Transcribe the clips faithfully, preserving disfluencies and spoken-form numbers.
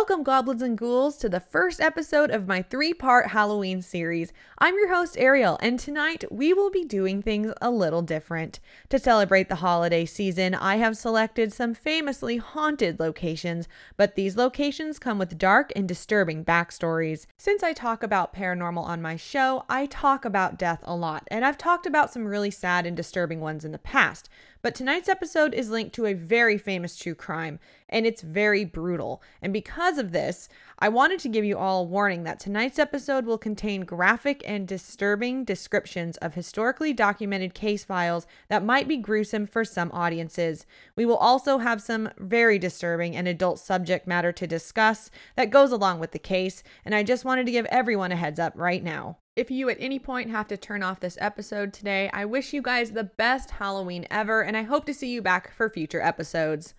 Welcome, goblins and ghouls, to the first episode of my three-part Halloween series. I'm your host, Ariel, and tonight we will be doing things a little different. To celebrate the holiday season, I have selected some famously haunted locations, but these locations come with dark and disturbing backstories. Since I talk about paranormal on my show, I talk about death a lot, and I've talked about some really sad and disturbing ones in the past. But tonight's episode is linked to a very famous true crime, and it's very brutal. And because of this, I wanted to give you all a warning that tonight's episode will contain graphic and disturbing descriptions of historically documented case files that might be gruesome for some audiences. We will also have some very disturbing and adult subject matter to discuss that goes along with the case, and I just wanted to give everyone a heads up right now. If you at any point have to turn off this episode today, I wish you guys the best Halloween ever, and I hope to see you back for future episodes.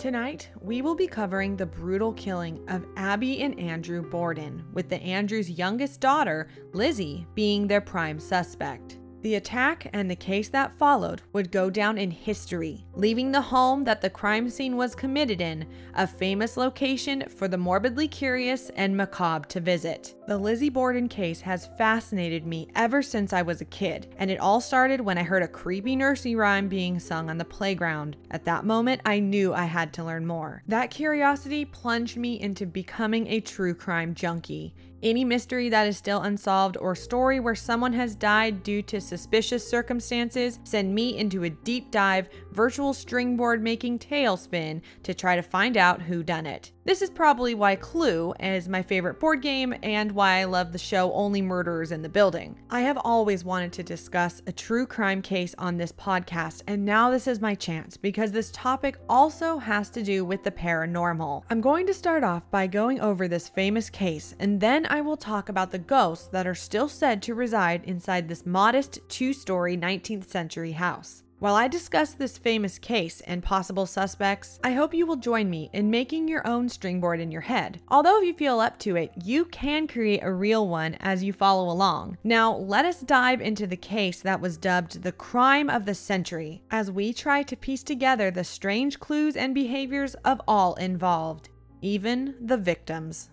Tonight, we will be covering the brutal killing of Abby and Andrew Borden, with the Andrews' youngest daughter, Lizzie, being their prime suspect. The attack and the case that followed would go down in history, leaving the home that the crime scene was committed in a famous location for the morbidly curious and macabre to visit. The Lizzie Borden case has fascinated me ever since I was a kid, and it all started when I heard a creepy nursery rhyme being sung on the playground. At that moment, I knew I had to learn more. That curiosity plunged me into becoming a true crime junkie. Any mystery that is still unsolved or story where someone has died due to suspicious circumstances send me into a deep dive, virtual stringboard making tailspin to try to find out who done it. This is probably why Clue is my favorite board game and why I love the show Only Murders in the Building. I have always wanted to discuss a true crime case on this podcast, and now this is my chance because this topic also has to do with the paranormal. I'm going to start off by going over this famous case, and then I will talk about the ghosts that are still said to reside inside this modest two-story nineteenth century house. While I discuss this famous case and possible suspects, I hope you will join me in making your own stringboard in your head. Although if you feel up to it, you can create a real one as you follow along. Now, let us dive into the case that was dubbed the crime of the century, as we try to piece together the strange clues and behaviors of all involved, even the victims.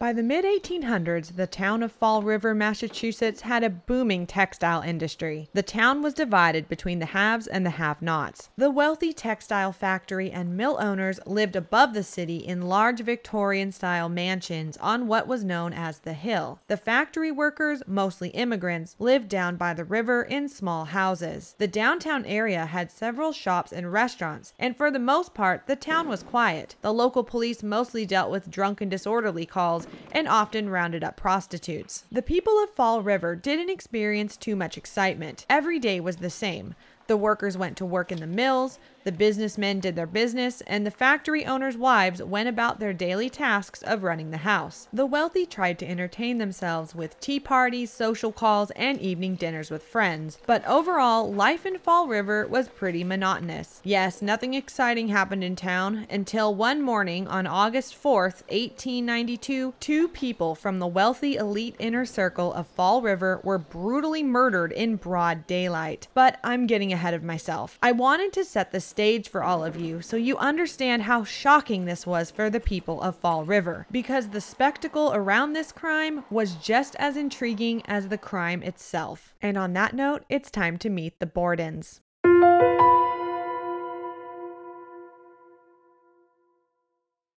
By the mid eighteen hundreds, the town of Fall River, Massachusetts had a booming textile industry. The town was divided between the haves and the have-nots. The wealthy textile factory and mill owners lived above the city in large Victorian-style mansions on what was known as the Hill. The factory workers, mostly immigrants, lived down by the river in small houses. The downtown area had several shops and restaurants, and for the most part, the town was quiet. The local police mostly dealt with drunk and disorderly calls, and often rounded up prostitutes. The people of Fall River didn't experience too much excitement. Every day was the same. The workers went to work in the mills, the businessmen did their business, and the factory owners' wives went about their daily tasks of running the house. The wealthy tried to entertain themselves with tea parties, social calls, and evening dinners with friends. But overall, life in Fall River was pretty monotonous. Yes, nothing exciting happened in town until one morning on August fourth, eighteen ninety-two, two people from the wealthy elite inner circle of Fall River were brutally murdered in broad daylight. But I'm getting ahead ahead of myself. I wanted to set the stage for all of you so you understand how shocking this was for the people of Fall River, because the spectacle around this crime was just as intriguing as the crime itself. And on that note, it's time to meet the Bordens.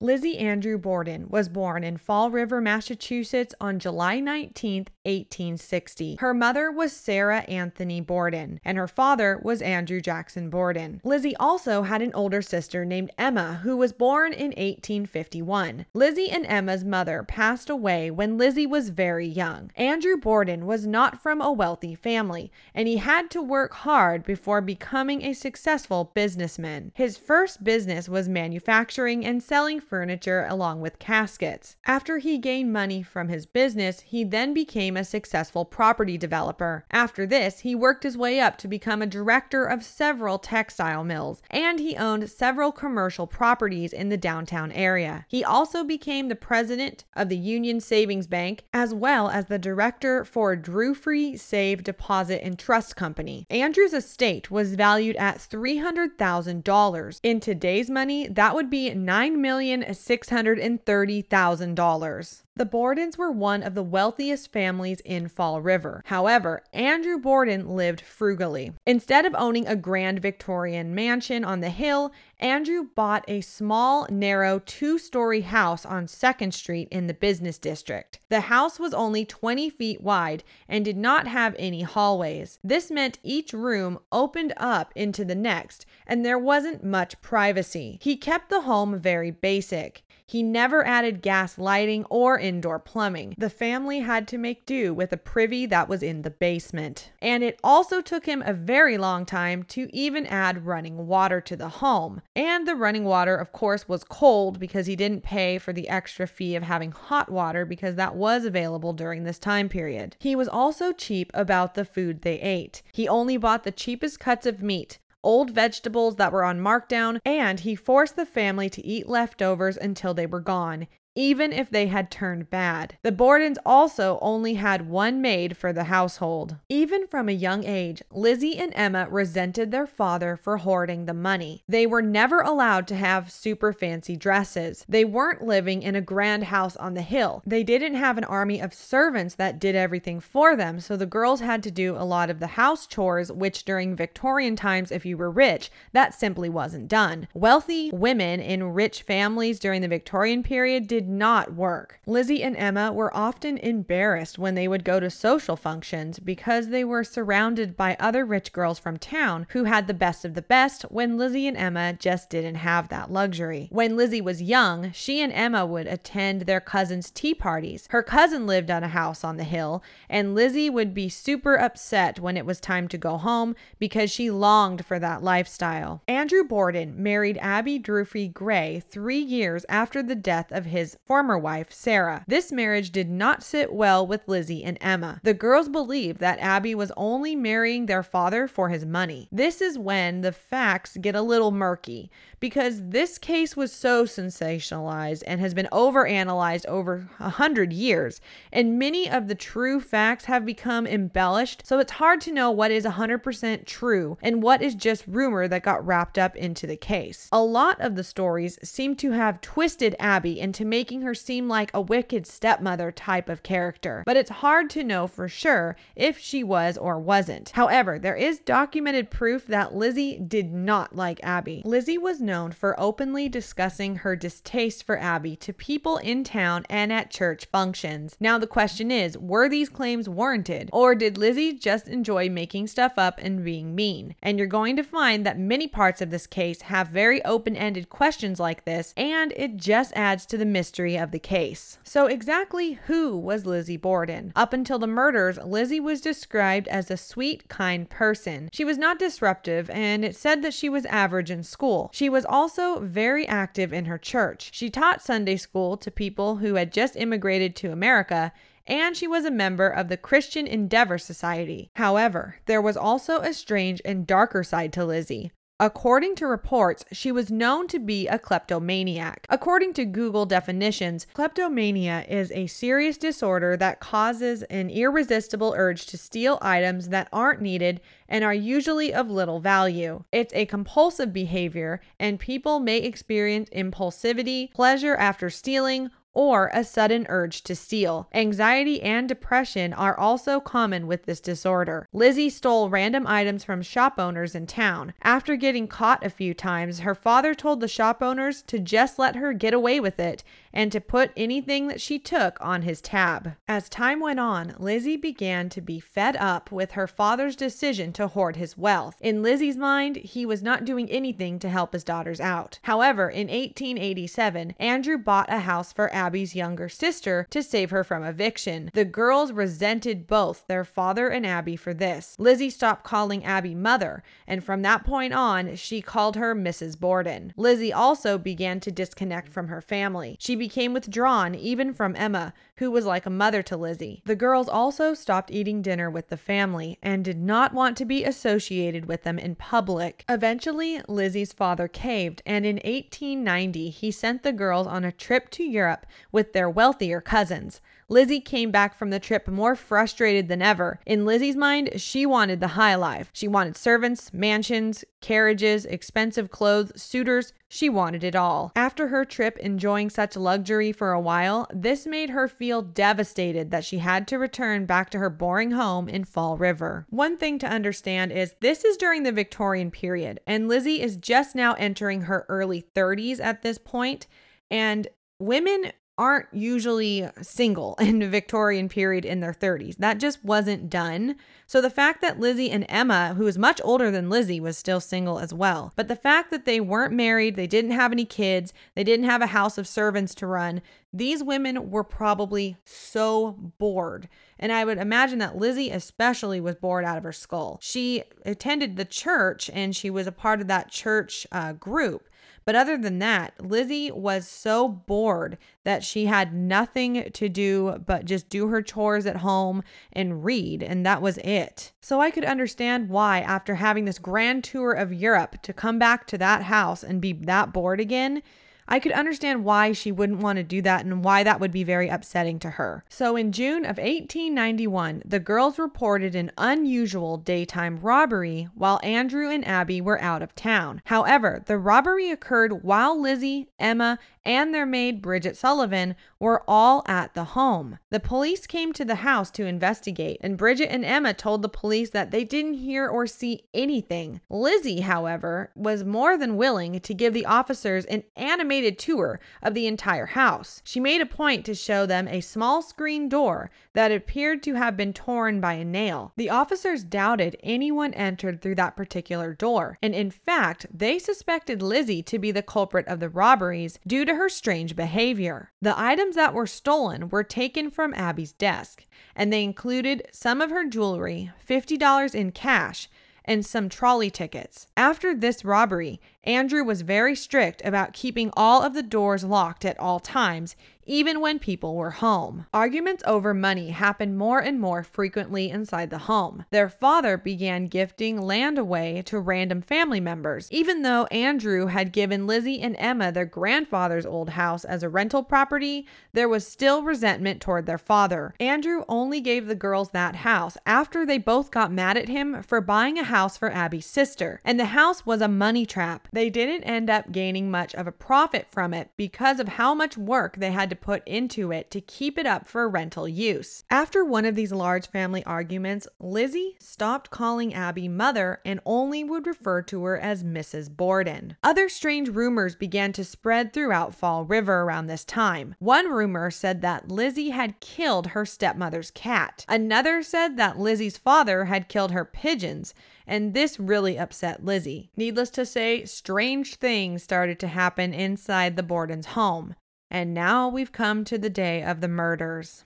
Lizzie Andrew Borden was born in Fall River, Massachusetts on July nineteenth, eighteen sixty. Her mother was Sarah Anthony Borden, and her father was Andrew Jackson Borden. Lizzie also had an older sister named Emma, who was born in eighteen fifty-one. Lizzie and Emma's mother passed away when Lizzie was very young. Andrew Borden was not from a wealthy family, and he had to work hard before becoming a successful businessman. His first business was manufacturing and selling furniture along with caskets. After he gained money from his business, he then became a successful property developer. After this, he worked his way up to become a director of several textile mills, and he owned several commercial properties in the downtown area. He also became the president of the Union Savings Bank, as well as the director for Drewry Save Deposit and Trust Company. Andrew's estate was valued at three hundred thousand dollars. In today's money, that would be nine million six hundred thirty thousand dollars. The Bordens were one of the wealthiest families in Fall River. However, Andrew Borden lived frugally. Instead of owning a grand Victorian mansion on the hill, Andrew bought a small, narrow, two-story house on second street in the business district. The house was only twenty feet wide and did not have any hallways. This meant each room opened up into the next, and there wasn't much privacy. He kept the home very basic. He never added gas lighting or indoor plumbing. The family had to make do with a privy that was in the basement. And it also took him a very long time to even add running water to the home. And the running water, of course, was cold because he didn't pay for the extra fee of having hot water because that was available during this time period. He was also cheap about the food they ate. He only bought the cheapest cuts of meat, old vegetables that were on markdown, and he forced the family to eat leftovers until they were gone, even if they had turned bad. The Bordens also only had one maid for the household. Even from a young age, Lizzie and Emma resented their father for hoarding the money. They were never allowed to have super fancy dresses. They weren't living in a grand house on the hill. They didn't have an army of servants that did everything for them, so the girls had to do a lot of the house chores, which during Victorian times, if you were rich, that simply wasn't done. Wealthy women in rich families during the Victorian period did not work. Lizzie and Emma were often embarrassed when they would go to social functions because they were surrounded by other rich girls from town who had the best of the best when Lizzie and Emma just didn't have that luxury. When Lizzie was young, she and Emma would attend their cousin's tea parties. Her cousin lived on a house on the hill, and Lizzie would be super upset when it was time to go home because she longed for that lifestyle. Andrew Borden married Abby Durfee Gray three years after the death of his former wife, Sarah. This marriage did not sit well with Lizzie and Emma. The girls believed that Abby was only marrying their father for his money. This is when the facts get a little murky because this case was so sensationalized and has been overanalyzed over a hundred years, and many of the true facts have become embellished, so it's hard to know what is one hundred percent true and what is just rumor that got wrapped up into the case. A lot of the stories seem to have twisted Abby into making making her seem like a wicked stepmother type of character, but it's hard to know for sure if she was or wasn't. However, there is documented proof that Lizzie did not like Abby. Lizzie was known for openly discussing her distaste for Abby to people in town and at church functions. Now the question is, were these claims warranted, or did Lizzie just enjoy making stuff up and being mean? And you're going to find that many parts of this case have very open-ended questions like this, and it just adds to the mystery of the case. So exactly who was Lizzie Borden? Up until the murders, Lizzie was described as a sweet, kind person. She was not disruptive, and it said that she was average in school. She was also very active in her church. She taught Sunday school to people who had just immigrated to America, and she was a member of the Christian Endeavor Society. However, there was also a strange and darker side to Lizzie. According to reports, she was known to be a kleptomaniac. According to Google definitions, kleptomania is a serious disorder that causes an irresistible urge to steal items that aren't needed and are usually of little value. It's a compulsive behavior, and people may experience impulsivity, pleasure after stealing, or a sudden urge to steal. Anxiety and depression are also common with this disorder. Lizzie stole random items from shop owners in town. After getting caught a few times, her father told the shop owners to just let her get away with it and to put anything that she took on his tab. As time went on, Lizzie began to be fed up with her father's decision to hoard his wealth. In Lizzie's mind, he was not doing anything to help his daughters out. However, in eighteen eighty-seven, Andrew bought a house for Abby's younger sister to save her from eviction. The girls resented both their father and Abby for this. Lizzie stopped calling Abby mother, and from that point on, she called her Missus Borden. Lizzie also began to disconnect from her family. She became withdrawn even from Emma, who was like a mother to Lizzie. The girls also stopped eating dinner with the family and did not want to be associated with them in public. Eventually, Lizzie's father caved, and in eighteen ninety, he sent the girls on a trip to Europe with their wealthier cousins. Lizzie came back from the trip more frustrated than ever. In Lizzie's mind, she wanted the high life. She wanted servants, mansions, carriages, expensive clothes, suitors. She wanted it all. After her trip enjoying such luxury for a while, this made her feel devastated that she had to return back to her boring home in Fall River. One thing to understand is this is during the Victorian period, and Lizzie is just now entering her early thirties at this point, and women aren't usually single in the Victorian period in their thirties. That just wasn't done. So the fact that Lizzie and Emma, who is much older than Lizzie, was still single as well. But the fact that they weren't married, they didn't have any kids, they didn't have a house of servants to run, these women were probably so bored. And I would imagine that Lizzie especially was bored out of her skull. She attended the church and she was a part of that church uh, group. But other than that, Lizzie was so bored that she had nothing to do but just do her chores at home and read, and that was it. So I could understand why, after having this grand tour of Europe, to come back to that house and be that bored again, I could understand why she wouldn't want to do that and why that would be very upsetting to her. So in June of eighteen ninety-one, the girls reported an unusual daytime robbery while Andrew and Abby were out of town. However, the robbery occurred while Lizzie, Emma, and their maid Bridget Sullivan were all at the home. The police came to the house to investigate, and Bridget and Emma told the police that they didn't hear or see anything. Lizzie, however, was more than willing to give the officers an animated tour of the entire house. She made a point to show them a small screen door that appeared to have been torn by a nail. The officers doubted anyone entered through that particular door, and in fact, they suspected Lizzie to be the culprit of the robberies due to her strange behavior. The items that were stolen were taken from Abby's desk, and they included some of her jewelry, fifty dollars in cash, and some trolley tickets. After this robbery, Andrew was very strict about keeping all of the doors locked at all times, even when people were home. Arguments over money happened more and more frequently inside the home. Their father began gifting land away to random family members, even though Andrew had given Lizzie and Emma their grandfather's old house as a rental property. There was still resentment toward their father. Andrew only gave the girls that house after they both got mad at him for buying a house for Abby's sister, and the house was a money trap. They didn't end up gaining much of a profit from it because of how much work they had to put into it to keep it up for rental use. After one of these large family arguments, Lizzie stopped calling Abby mother and only would refer to her as Missus Borden. Other strange rumors began to spread throughout Fall River around this time. One rumor said that Lizzie had killed her stepmother's cat. Another said that Lizzie's father had killed her pigeons, and this really upset Lizzie. Needless to say, strange things started to happen inside the Borden's home. And now we've come to the day of the murders.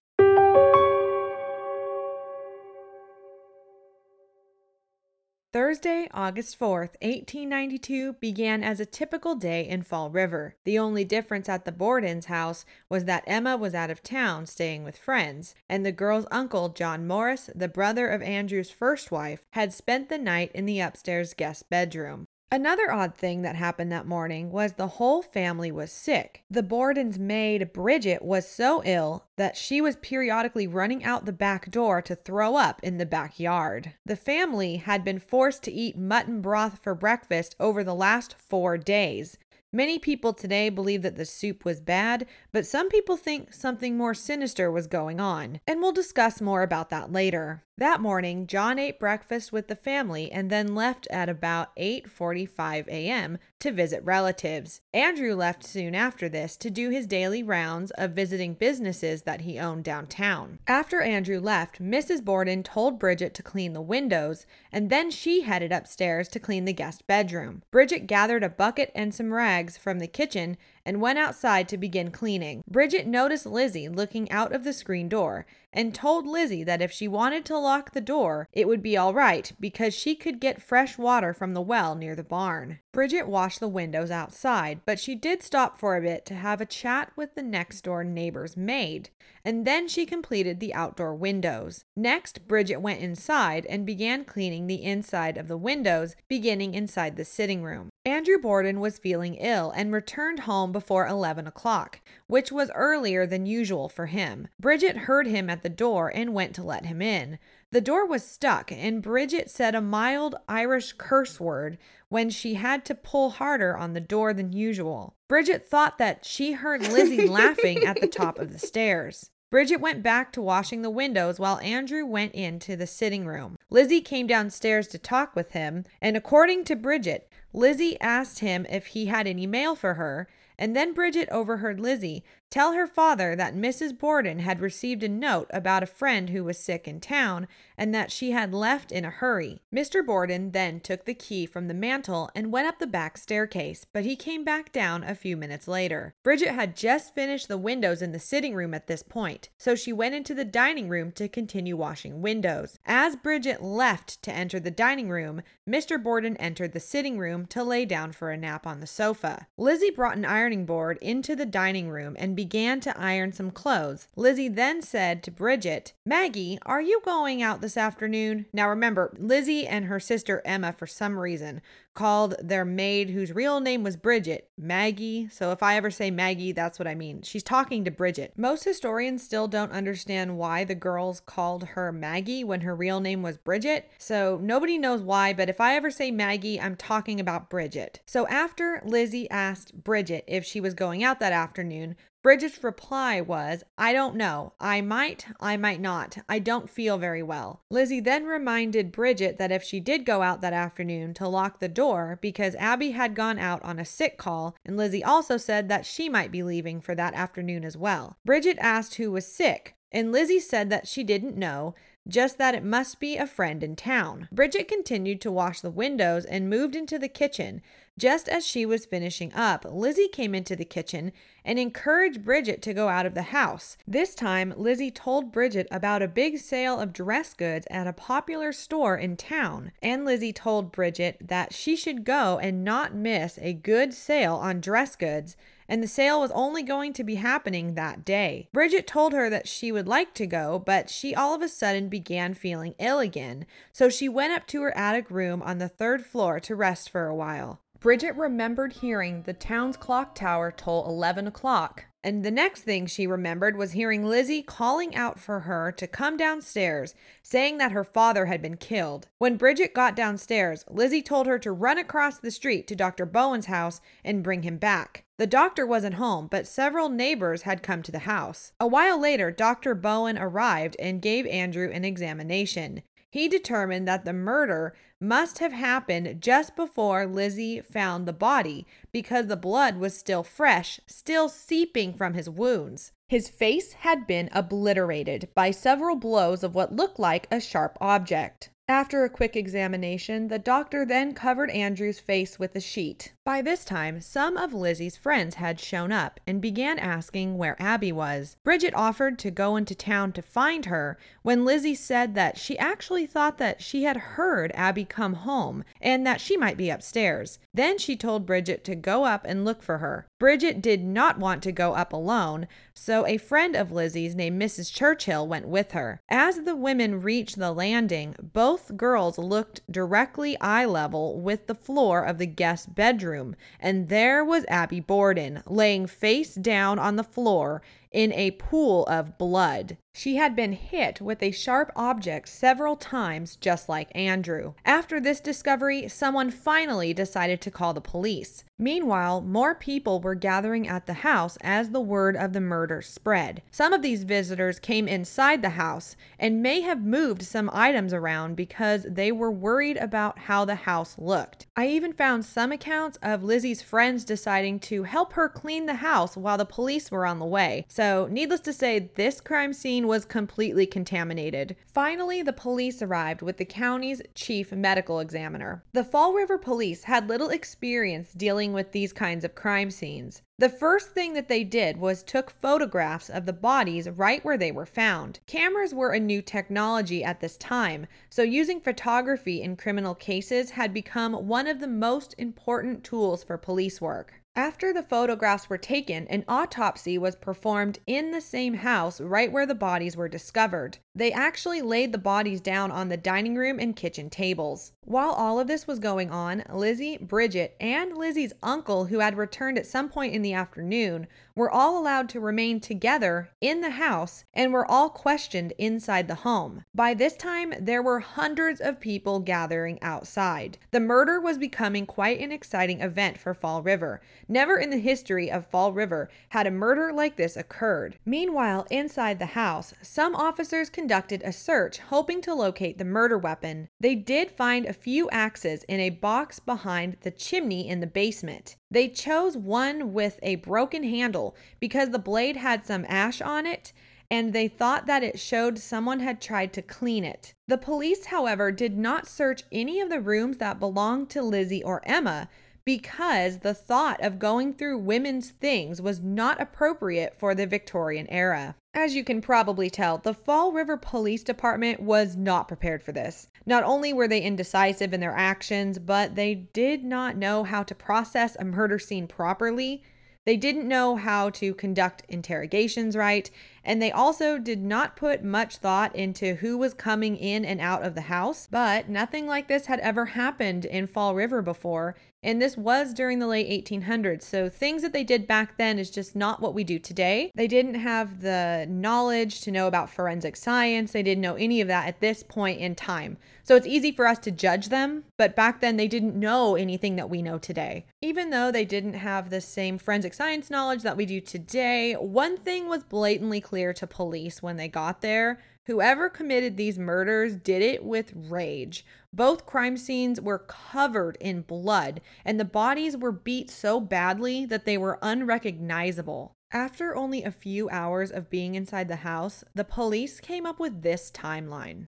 Thursday, August fourth, eighteen ninety-two began as a typical day in Fall River. The only difference at the Borden's house was that Emma was out of town staying with friends, and the girl's uncle, John Morris, the brother of Andrew's first wife, had spent the night in the upstairs guest bedroom. Another odd thing that happened that morning was the whole family was sick. The Borden's maid, Bridget, was so ill that she was periodically running out the back door to throw up in the backyard. The family had been forced to eat mutton broth for breakfast over the last four days. Many people today believe that the soup was bad, but some people think something more sinister was going on, and we'll discuss more about that later. That morning, John ate breakfast with the family and then left at about eight forty-five a m to visit relatives. Andrew left soon after this to do his daily rounds of visiting businesses that he owned downtown. After Andrew left, Missus Borden told Bridget to clean the windows, and then she headed upstairs to clean the guest bedroom. Bridget gathered a bucket and some rags from the kitchen and went outside to begin cleaning. Bridget noticed Lizzie looking out of the screen door and told Lizzie that if she wanted to lock the door, it would be all right because she could get fresh water from the well near the barn. Bridget washed the windows outside, but she did stop for a bit to have a chat with the next door neighbor's maid, and then she completed the outdoor windows. Next, Bridget went inside and began cleaning the inside of the windows, beginning inside the sitting room. Andrew Borden was feeling ill and returned home before eleven o'clock, which was earlier than usual for him. Bridget heard him at the door and went to let him in. The door was stuck, and Bridget said a mild Irish curse word when she had to pull harder on the door than usual. Bridget thought that she heard Lizzie laughing at the top of the stairs. Bridget went back to washing the windows while Andrew went into the sitting room. Lizzie came downstairs to talk with him, and according to Bridget, Lizzie asked him if he had any mail for her, and then Bridget overheard Lizzie tell her father that Missus Borden had received a note about a friend who was sick in town and that she had left in a hurry. Mister Borden then took the key from the mantel and went up the back staircase, but he came back down a few minutes later. Bridget had just finished the windows in the sitting room at this point, so she went into the dining room to continue washing windows. As Bridget left to enter the dining room, Mister Borden entered the sitting room to lay down for a nap on the sofa. Lizzie brought an ironing board into the dining room and began to iron some clothes. Lizzie then said to Bridget, "Maggie, are you going out this afternoon?" Now remember, Lizzie and her sister Emma, for some reason, called their maid, whose real name was Bridget, Maggie. So if I ever say Maggie, that's what I mean. She's talking to Bridget. Most historians still don't understand why the girls called her Maggie when her real name was Bridget. So nobody knows why, but if I ever say Maggie, I'm talking about Bridget. So after Lizzie asked Bridget if she was going out that afternoon, Bridget's reply was, "I don't know. I might, I might not. I don't feel very well." Lizzie then reminded Bridget that if she did go out that afternoon to lock the door because Abby had gone out on a sick call, and Lizzie also said that she might be leaving for that afternoon as well. Bridget asked who was sick, and Lizzie said that she didn't know, just that it must be a friend in town. Bridget continued to wash the windows and moved into the kitchen. Just as she was finishing up, Lizzie came into the kitchen and encouraged Bridget to go out of the house. This time, Lizzie told Bridget about a big sale of dress goods at a popular store in town, and Lizzie told Bridget that she should go and not miss a good sale on dress goods, and the sale was only going to be happening that day. Bridget told her that she would like to go, but she all of a sudden began feeling ill again, so she went up to her attic room on the third floor to rest for a while. Bridget remembered hearing the town's clock tower toll eleven o'clock, and the next thing she remembered was hearing Lizzie calling out for her to come downstairs, saying that her father had been killed. When Bridget got downstairs, Lizzie told her to run across the street to Doctor Bowen's house and bring him back. The doctor wasn't home, but several neighbors had come to the house. A while later, Doctor Bowen arrived and gave Andrew an examination. He determined that the murder must have happened just before Lizzie found the body because the blood was still fresh, still seeping from his wounds. His face had been obliterated by several blows of what looked like a sharp object. After a quick examination, the doctor then covered Andrew's face with a sheet. By this time, some of Lizzie's friends had shown up and began asking where Abby was. Bridget offered to go into town to find her when Lizzie said that she actually thought that she had heard Abby come home and that she might be upstairs. Then she told Bridget to go up and look for her. Bridget did not want to go up alone, so a friend of Lizzie's named Missus Churchill went with her. As the women reached the landing, both Both girls looked directly eye level with the floor of the guest bedroom, and there was Abby Borden laying face down on the floor in a pool of blood. She had been hit with a sharp object several times, just like Andrew. After this discovery, someone finally decided to call the police. Meanwhile, more people were gathering at the house as the word of the murder spread. Some of these visitors came inside the house and may have moved some items around because they were worried about how the house looked. I even found some accounts of Lizzie's friends deciding to help her clean the house while the police were on the way. So, needless to say, this crime scene was completely contaminated. Finally, the police arrived with the county's chief medical examiner. The Fall River police had little experience dealing with these kinds of crime scenes. The first thing that they did was took photographs of the bodies right where they were found. Cameras were a new technology at this time, so using photography in criminal cases had become one of the most important tools for police work. After the photographs were taken, an autopsy was performed in the same house right where the bodies were discovered. They actually laid the bodies down on the dining room and kitchen tables. While all of this was going on, Lizzie, Bridget, and Lizzie's uncle, who had returned at some point in the afternoon, were all allowed to remain together in the house and were all questioned inside the home. By this time, there were hundreds of people gathering outside. The murder was becoming quite an exciting event for Fall River. Never in the history of Fall River had a murder like this occurred. Meanwhile, inside the house, some officers conducted a search hoping to locate the murder weapon. They did find a few axes in a box behind the chimney in the basement. They chose one with a broken handle because the blade had some ash on it, and they thought that it showed someone had tried to clean it. The police, however, did not search any of the rooms that belonged to Lizzie or Emma because the thought of going through women's things was not appropriate for the Victorian era. As you can probably tell, the Fall River Police Department was not prepared for this. Not only were they indecisive in their actions, but they did not know how to process a murder scene properly. They didn't know how to conduct interrogations right, and they also did not put much thought into who was coming in and out of the house. But nothing like this had ever happened in Fall River before, and this was during the late eighteen hundreds, so things that they did back then is just not what we do today. They didn't have the knowledge to know about forensic science. They didn't know any of that at this point in time. So it's easy for us to judge them, but back then they didn't know anything that we know today. Even though they didn't have the same forensic science knowledge that we do today, one thing was blatantly clear to police when they got there. Whoever committed these murders did it with rage. Both crime scenes were covered in blood, and the bodies were beat so badly that they were unrecognizable. After only a few hours of being inside the house, the police came up with this timeline.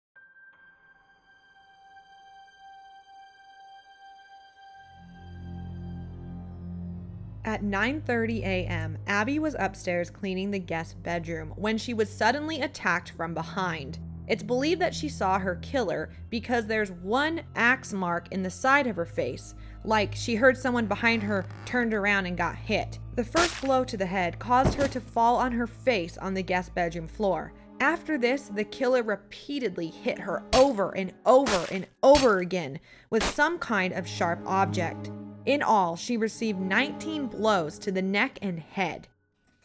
At nine thirty a m, Abby was upstairs cleaning the guest bedroom when she was suddenly attacked from behind. It's believed that she saw her killer because there's one axe mark in the side of her face, like she heard someone behind her, turned around, and got hit. The first blow to the head caused her to fall on her face on the guest bedroom floor. After this, the killer repeatedly hit her over and over and over again with some kind of sharp object. In all, she received nineteen blows to the neck and head.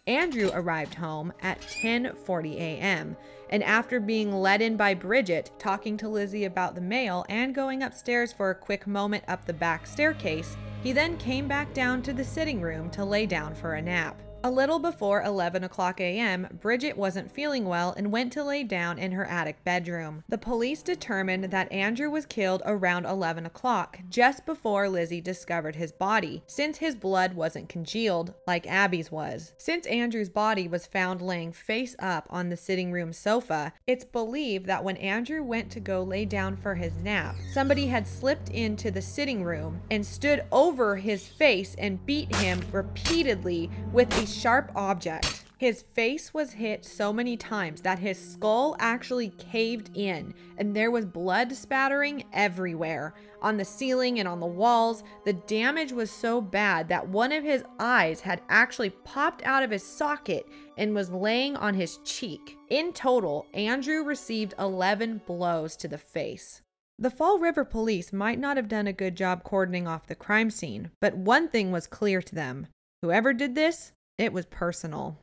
Andrew arrived home at ten forty a m, and after being let in by Bridget, talking to Lizzie about the mail, and going upstairs for a quick moment up the back staircase, he then came back down to the sitting room to lay down for a nap. A little before eleven o'clock a m, Bridget wasn't feeling well and went to lay down in her attic bedroom. The police determined that Andrew was killed around eleven o'clock, just before Lizzie discovered his body, since his blood wasn't congealed like Abby's was. Since Andrew's body was found laying face up on the sitting room sofa, it's believed that when Andrew went to go lay down for his nap, somebody had slipped into the sitting room and stood over his face and beat him repeatedly with a sharp object. His face was hit so many times that his skull actually caved in, and there was blood spattering everywhere, on the ceiling and on the walls. The damage was so bad that one of his eyes had actually popped out of his socket and was laying on his cheek. In total, Andrew received eleven blows to the face. The Fall River police might not have done a good job cordoning off the crime scene, but one thing was clear to them. Whoever did this, it was personal.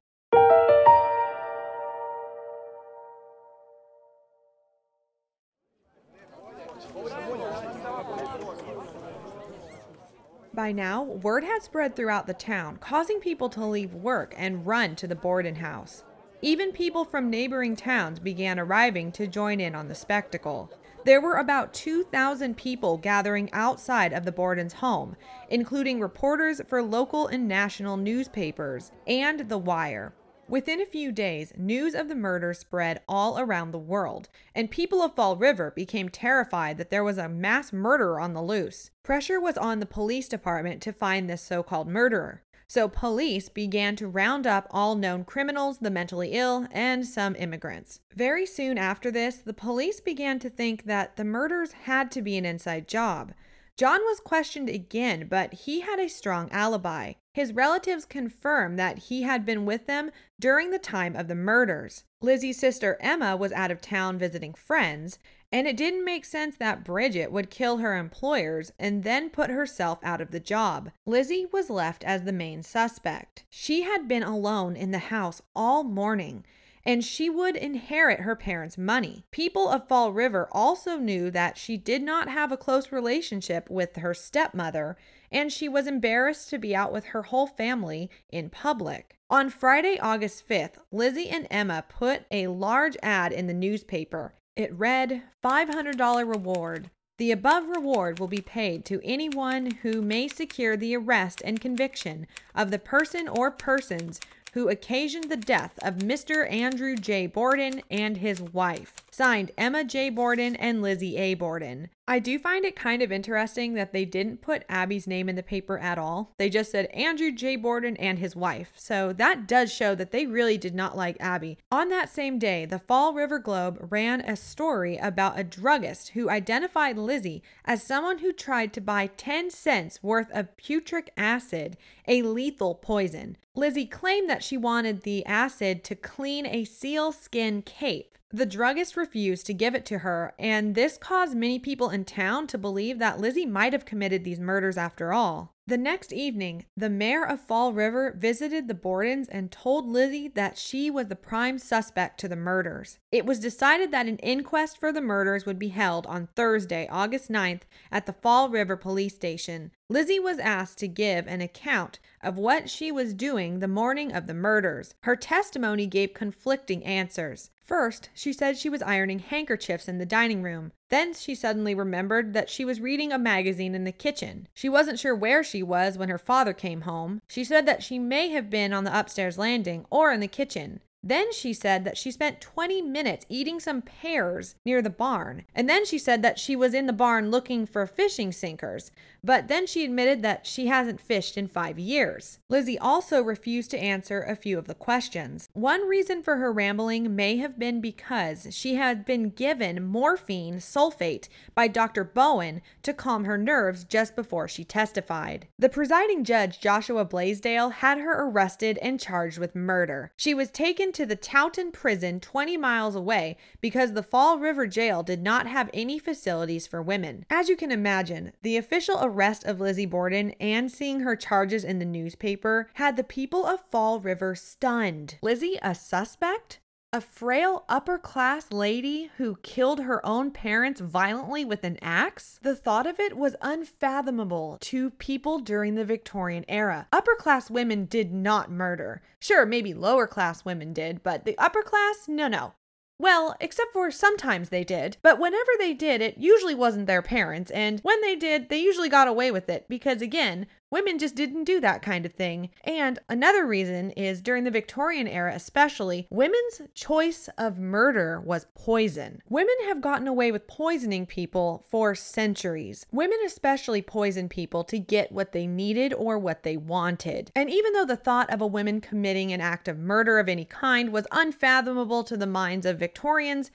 By now, word had spread throughout the town, causing people to leave work and run to the Borden house. Even people from neighboring towns began arriving to join in on the spectacle. There were about two thousand people gathering outside of the Borden's home, including reporters for local and national newspapers and The Wire. Within a few days, news of the murder spread all around the world, and people of Fall River became terrified that there was a mass murderer on the loose. Pressure was on the police department to find this so-called murderer, so police began to round up all known criminals, the mentally ill, and some immigrants. Very soon after this, the police began to think that the murders had to be an inside job. John was questioned again, but he had a strong alibi. His relatives confirmed that he had been with them during the time of the murders. Lizzie's sister Emma was out of town visiting friends, and it didn't make sense that Bridget would kill her employers and then put herself out of the job. Lizzie was left as the main suspect. She had been alone in the house all morning, and she would inherit her parents' money. People of Fall River also knew that she did not have a close relationship with her stepmother, and she was embarrassed to be out with her whole family in public. On Friday, August fifth, Lizzie and Emma put a large ad in the newspaper. It read, five hundred dollars reward. The above reward will be paid to anyone who may secure the arrest and conviction of the person or persons who occasioned the death of Mister Andrew J. Borden and his wife. Signed, Emma J. Borden and Lizzie A. Borden. I do find it kind of interesting that they didn't put Abby's name in the paper at all. They just said Andrew J. Borden and his wife. So that does show that they really did not like Abby. On that same day, the Fall River Globe ran a story about a druggist who identified Lizzie as someone who tried to buy ten cents worth of putric acid, a lethal poison. Lizzie claimed that she wanted the acid to clean a sealskin cape. The druggist refused to give it to her, and this caused many people in town to believe that Lizzie might have committed these murders after all. The next evening, the mayor of Fall River visited the Bordens and told Lizzie that she was the prime suspect to the murders. It was decided that an inquest for the murders would be held on Thursday, August ninth, at the Fall River Police Station. Lizzie was asked to give an account of what she was doing the morning of the murders. Her testimony gave conflicting answers. First, she said she was ironing handkerchiefs in the dining room. Then she suddenly remembered that she was reading a magazine in the kitchen. She wasn't sure where she was when her father came home. She said that she may have been on the upstairs landing or in the kitchen. Then she said that she spent twenty minutes eating some pears near the barn. And then she said that she was in the barn looking for fishing sinkers. But then she admitted that she hasn't fished in five years. Lizzie also refused to answer a few of the questions. One reason for her rambling may have been because she had been given morphine sulfate by Doctor Bowen to calm her nerves just before she testified. The presiding judge, Joshua Blaisdell, had her arrested and charged with murder. She was taken to the Taunton prison twenty miles away because the Fall River jail did not have any facilities for women. As you can imagine, the official arrest arrest of Lizzie Borden and seeing her charges in the newspaper had the people of Fall River stunned. Lizzie, a suspect? A frail upper-class lady who killed her own parents violently with an axe? The thought of it was unfathomable to people during the Victorian era. Upper-class women did not murder. Sure, maybe lower-class women did, but the upper class? No, no. Well, except for sometimes they did, but whenever they did, it usually wasn't their parents, and when they did, they usually got away with it, because again, women just didn't do that kind of thing. And another reason is during the Victorian era especially, women's choice of murder was poison. Women have gotten away with poisoning people for centuries. Women especially poisoned people to get what they needed or what they wanted. And even though the thought of a woman committing an act of murder of any kind was unfathomable to the minds of Victorians,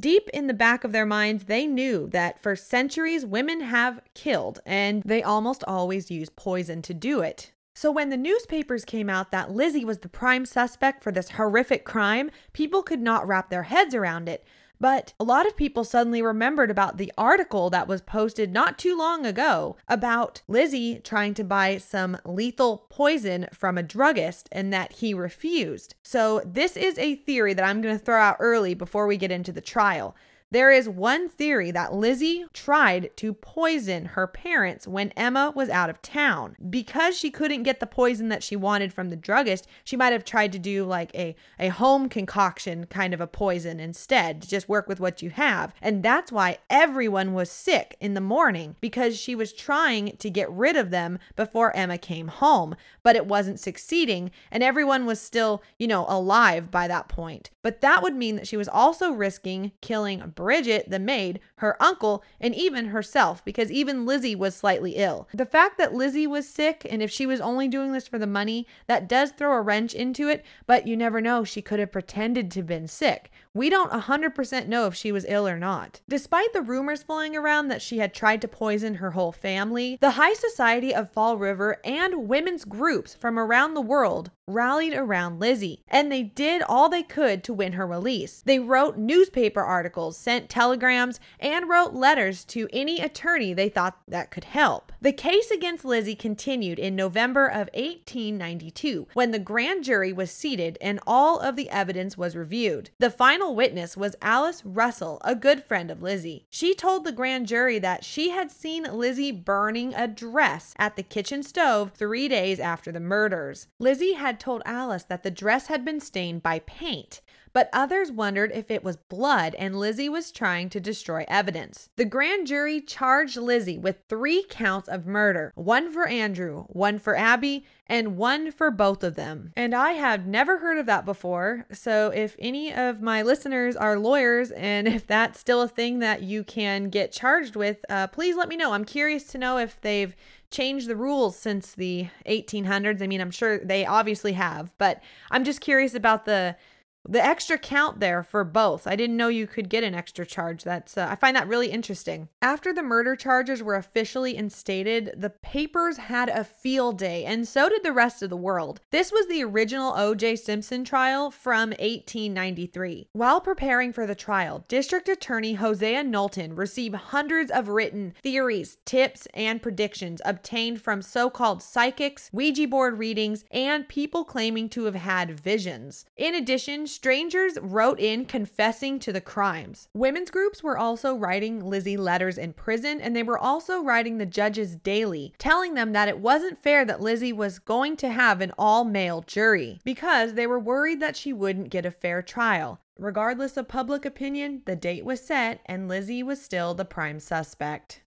deep in the back of their minds, they knew that for centuries women have killed, and they almost always use poison to do it. So when the newspapers came out that Lizzie was the prime suspect for this horrific crime, people could not wrap their heads around it. But a lot of people suddenly remembered about the article that was posted not too long ago about Lizzie trying to buy some lethal poison from a druggist and that he refused. So this is a theory that I'm going to throw out early before we get into the trial. There is one theory that Lizzie tried to poison her parents when Emma was out of town. Because she couldn't get the poison that she wanted from the druggist, she might have tried to do like a, a home concoction kind of a poison instead, to just work with what you have. And that's why everyone was sick in the morning, because she was trying to get rid of them before Emma came home, but it wasn't succeeding and everyone was still, you know, alive by that point. But that would mean that she was also risking killing Bridget, the maid, her uncle, and even herself, because even Lizzie was slightly ill. The fact that Lizzie was sick, and if she was only doing this for the money, that does throw a wrench into it, but you never know, she could have pretended to have been sick. We don't one hundred percent know if she was ill or not. Despite the rumors flying around that she had tried to poison her whole family, the high society of Fall River and women's groups from around the world rallied around Lizzie, and they did all they could to win her release. They wrote newspaper articles, sent telegrams, and wrote letters to any attorney they thought that could help. The case against Lizzie continued in November of eighteen ninety-two, when the grand jury was seated and all of the evidence was reviewed. The final witness was Alice Russell, a good friend of Lizzie. She told the grand jury that she had seen Lizzie burning a dress at the kitchen stove three days after the murders. Lizzie had told Alice that the dress had been stained by paint, but others wondered if it was blood, and Lizzie was trying to destroy evidence. The grand jury charged Lizzie with three counts of murder, one for Andrew, one for Abby, and one for both of them. And I have never heard of that before, so if any of my listeners are lawyers and if that's still a thing that you can get charged with, uh, please let me know. I'm curious to know if they've changed the rules since the eighteen hundreds. I mean, I'm sure they obviously have, but I'm just curious about the the extra count there for both. I didn't know you could get an extra charge. That's uh, I find that really interesting. After the murder charges were officially instated, the papers had a field day, and so did the rest of the world. This was the original O J Simpson trial from eighteen ninety-three. While preparing for the trial, District Attorney Hosea Knowlton received hundreds of written theories, tips, and predictions obtained from so-called psychics, Ouija board readings, and people claiming to have had visions. In addition, strangers wrote in confessing to the crimes. Women's groups were also writing Lizzie letters in prison, and they were also writing the judges daily, telling them that it wasn't fair that Lizzie was going to have an all-male jury, because they were worried that she wouldn't get a fair trial. Regardless of public opinion, the date was set, and Lizzie was still the prime suspect.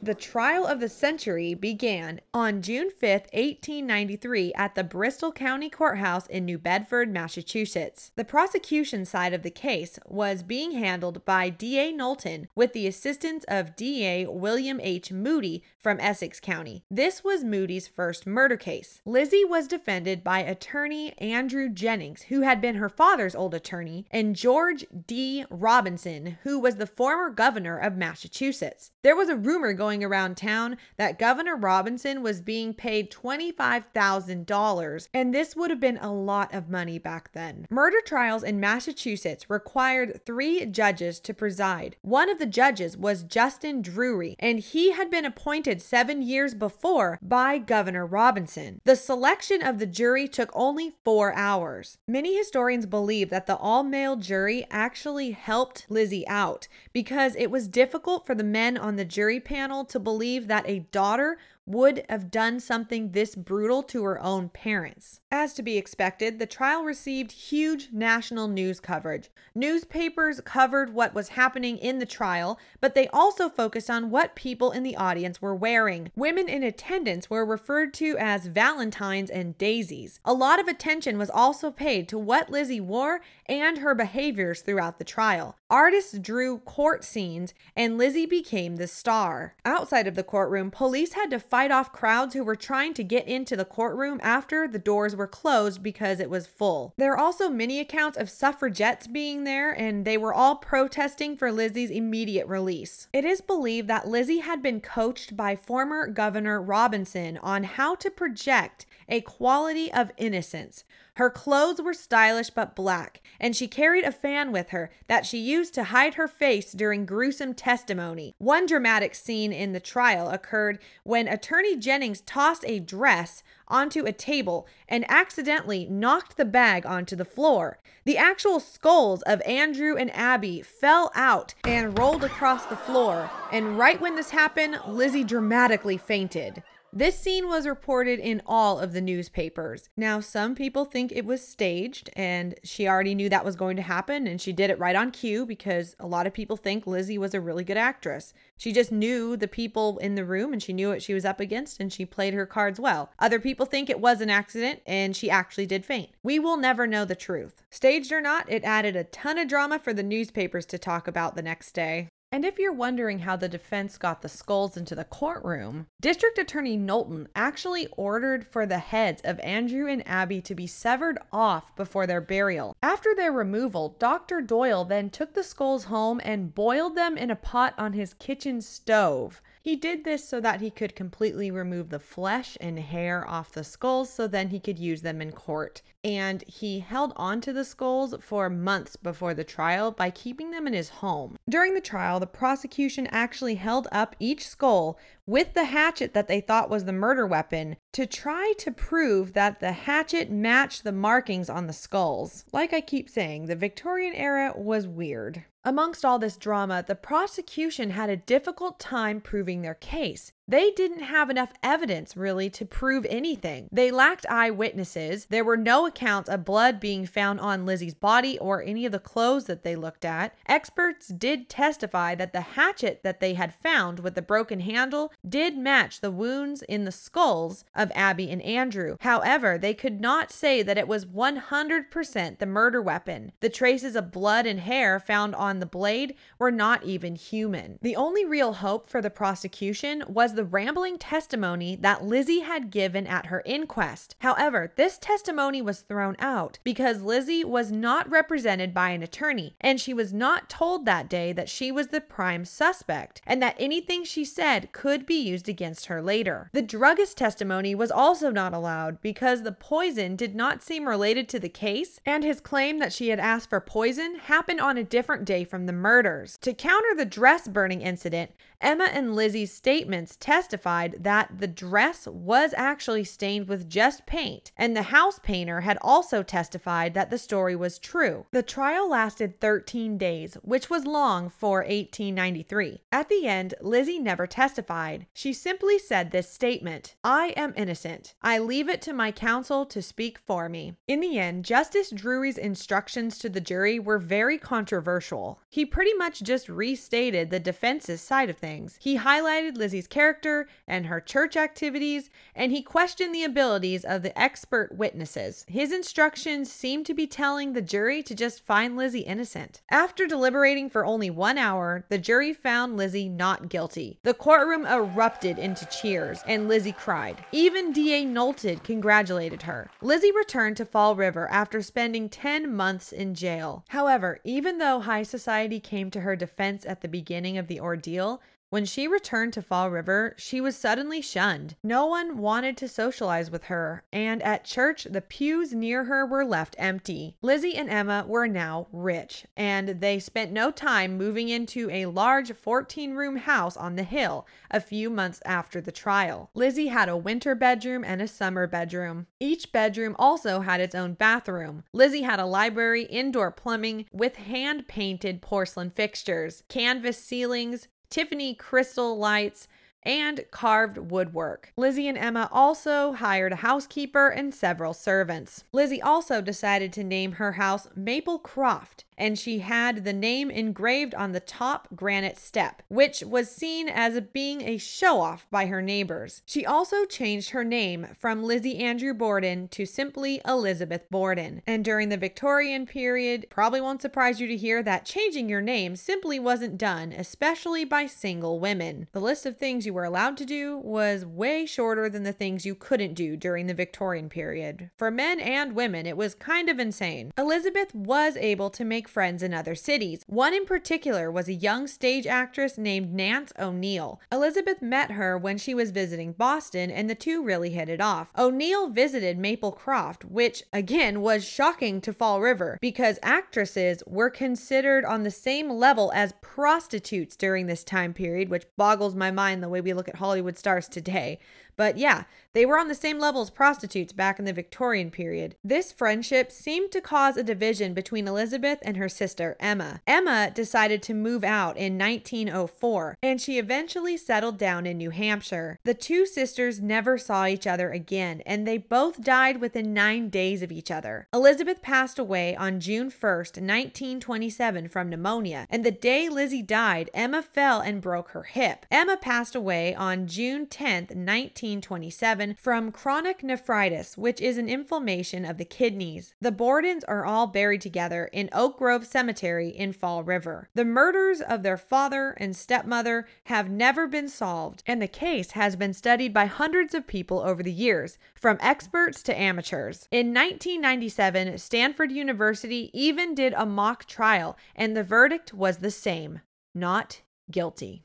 The trial of the century began on June fifth, eighteen ninety-three at the Bristol County Courthouse in New Bedford, Massachusetts. The prosecution side of the case was being handled by D A Knowlton with the assistance of D A William H. Moody from Essex County. This was Moody's first murder case. Lizzie was defended by attorney Andrew Jennings, who had been her father's old attorney, and George D. Robinson, who was the former governor of Massachusetts. There was a rumor going around town that Governor Robinson was being paid twenty-five thousand dollars, and this would have been a lot of money back then. Murder trials in Massachusetts required three judges to preside. One of the judges was Justin Drury, and he had been appointed seven years before by Governor Robinson. The selection of the jury took only four hours. Many historians believe that the all-male jury actually helped Lizzie out, because it was difficult for the men on the jury panel to believe that a daughter would have done something this brutal to her own parents. As to be expected, the trial received huge national news coverage. Newspapers covered what was happening in the trial, but they also focused on what people in the audience were wearing. Women in attendance were referred to as Valentines and Daisies. A lot of attention was also paid to what Lizzie wore and her behaviors throughout the trial. Artists drew court scenes, and Lizzie became the star. Outside of the courtroom, police had to fight Fight off crowds who were trying to get into the courtroom after the doors were closed because it was full. There are also many accounts of suffragettes being there, and they were all protesting for Lizzie's immediate release. It is believed that Lizzie had been coached by former Governor Robinson on how to project a quality of innocence. Her clothes were stylish but black, and she carried a fan with her that she used to hide her face during gruesome testimony. One dramatic scene in the trial occurred when Attorney Jennings tossed a dress onto a table and accidentally knocked the bag onto the floor. The actual skulls of Andrew and Abby fell out and rolled across the floor, and right when this happened, Lizzie dramatically fainted. This scene was reported in all of the newspapers. Now, some people think it was staged, and she already knew that was going to happen, and she did it right on cue because a lot of people think Lizzie was a really good actress. She just knew the people in the room, and she knew what she was up against, and she played her cards well. Other people think it was an accident, and she actually did faint. We will never know the truth. Staged or not, it added a ton of drama for the newspapers to talk about the next day. And if you're wondering how the defense got the skulls into the courtroom, District Attorney Knowlton actually ordered for the heads of Andrew and Abby to be severed off before their burial. After their removal, Doctor Doyle then took the skulls home and boiled them in a pot on his kitchen stove. He did this so that he could completely remove the flesh and hair off the skulls so then he could use them in court. And he held on to the skulls for months before the trial by keeping them in his home. During the trial, the prosecution actually held up each skull with the hatchet that they thought was the murder weapon to try to prove that the hatchet matched the markings on the skulls. Like I keep saying, the Victorian era was weird. Amongst all this drama, the prosecution had a difficult time proving their case. They didn't have enough evidence, really, to prove anything. They lacked eyewitnesses. There were no accounts of blood being found on Lizzie's body or any of the clothes that they looked at. Experts did testify that the hatchet that they had found with the broken handle did match the wounds in the skulls of Abby and Andrew. However, they could not say that it was one hundred percent the murder weapon. The traces of blood and hair found on the blade were not even human. The only real hope for the prosecution was the rambling testimony that Lizzie had given at her inquest. However, this testimony was thrown out because Lizzie was not represented by an attorney, and she was not told that day that she was the prime suspect and that anything she said could be used against her later. The druggist testimony was also not allowed because the poison did not seem related to the case, and his claim that she had asked for poison happened on a different day from the murders. To counter the dress burning incident, Emma and Lizzie's statements testified that the dress was actually stained with just paint, and the house painter had also testified that the story was true. The trial lasted thirteen days, which was long for eighteen ninety-three. At the end, Lizzie never testified. She simply said this statement, "I am innocent. I leave it to my counsel to speak for me." In the end, Justice Drury's instructions to the jury were very controversial. He pretty much just restated the defense's side of things. Things. He highlighted Lizzie's character and her church activities, and he questioned the abilities of the expert witnesses. His instructions seemed to be telling the jury to just find Lizzie innocent. After deliberating for only one hour, the jury found Lizzie not guilty. The courtroom erupted into cheers, and Lizzie cried. Even D A Knowlton congratulated her. Lizzie returned to Fall River after spending ten months in jail. However, even though high society came to her defense at the beginning of the ordeal, when she returned to Fall River, she was suddenly shunned. No one wanted to socialize with her, and at church, the pews near her were left empty. Lizzie and Emma were now rich, and they spent no time moving into a large fourteen-room house on the hill a few months after the trial. Lizzie had a winter bedroom and a summer bedroom. Each bedroom also had its own bathroom. Lizzie had a library, indoor plumbing with hand-painted porcelain fixtures, canvas ceilings, Tiffany crystal lights, and carved woodwork. Lizzie and Emma also hired a housekeeper and several servants. Lizzie also decided to name her house Maplecroft, and she had the name engraved on the top granite step, which was seen as being a show-off by her neighbors. She also changed her name from Lizzie Andrew Borden to simply Elizabeth Borden. And during the Victorian period, probably won't surprise you to hear that changing your name simply wasn't done, especially by single women. The list of things you were allowed to do was way shorter than the things you couldn't do during the Victorian period. For men and women, it was kind of insane. Elizabeth was able to make friends in other cities. One in particular was a young stage actress named Nance O'Neill. Elizabeth met her when she was visiting Boston, and the two really hit it off. O'Neill visited Maplecroft, which again was shocking to Fall River because actresses were considered on the same level as prostitutes during this time period, which boggles my mind the way we look at Hollywood stars today. But yeah, they were on the same level as prostitutes back in the Victorian period. This friendship seemed to cause a division between Elizabeth and her sister, Emma. Emma decided to move out in nineteen oh four, and she eventually settled down in New Hampshire. The two sisters never saw each other again, and they both died within nine days of each other. Elizabeth passed away on June first, nineteen twenty-seven from pneumonia, and the day Lizzie died, Emma fell and broke her hip. Emma passed away on June tenth, nineteen twenty-seven from chronic nephritis, which is an inflammation of the kidneys. The Bordens are all buried together in Oak Grove Cemetery in Fall River. The murders of their father and stepmother have never been solved, and the case has been studied by hundreds of people over the years, from experts to amateurs. In nineteen ninety-seven, Stanford University even did a mock trial, and the verdict was the same: not guilty.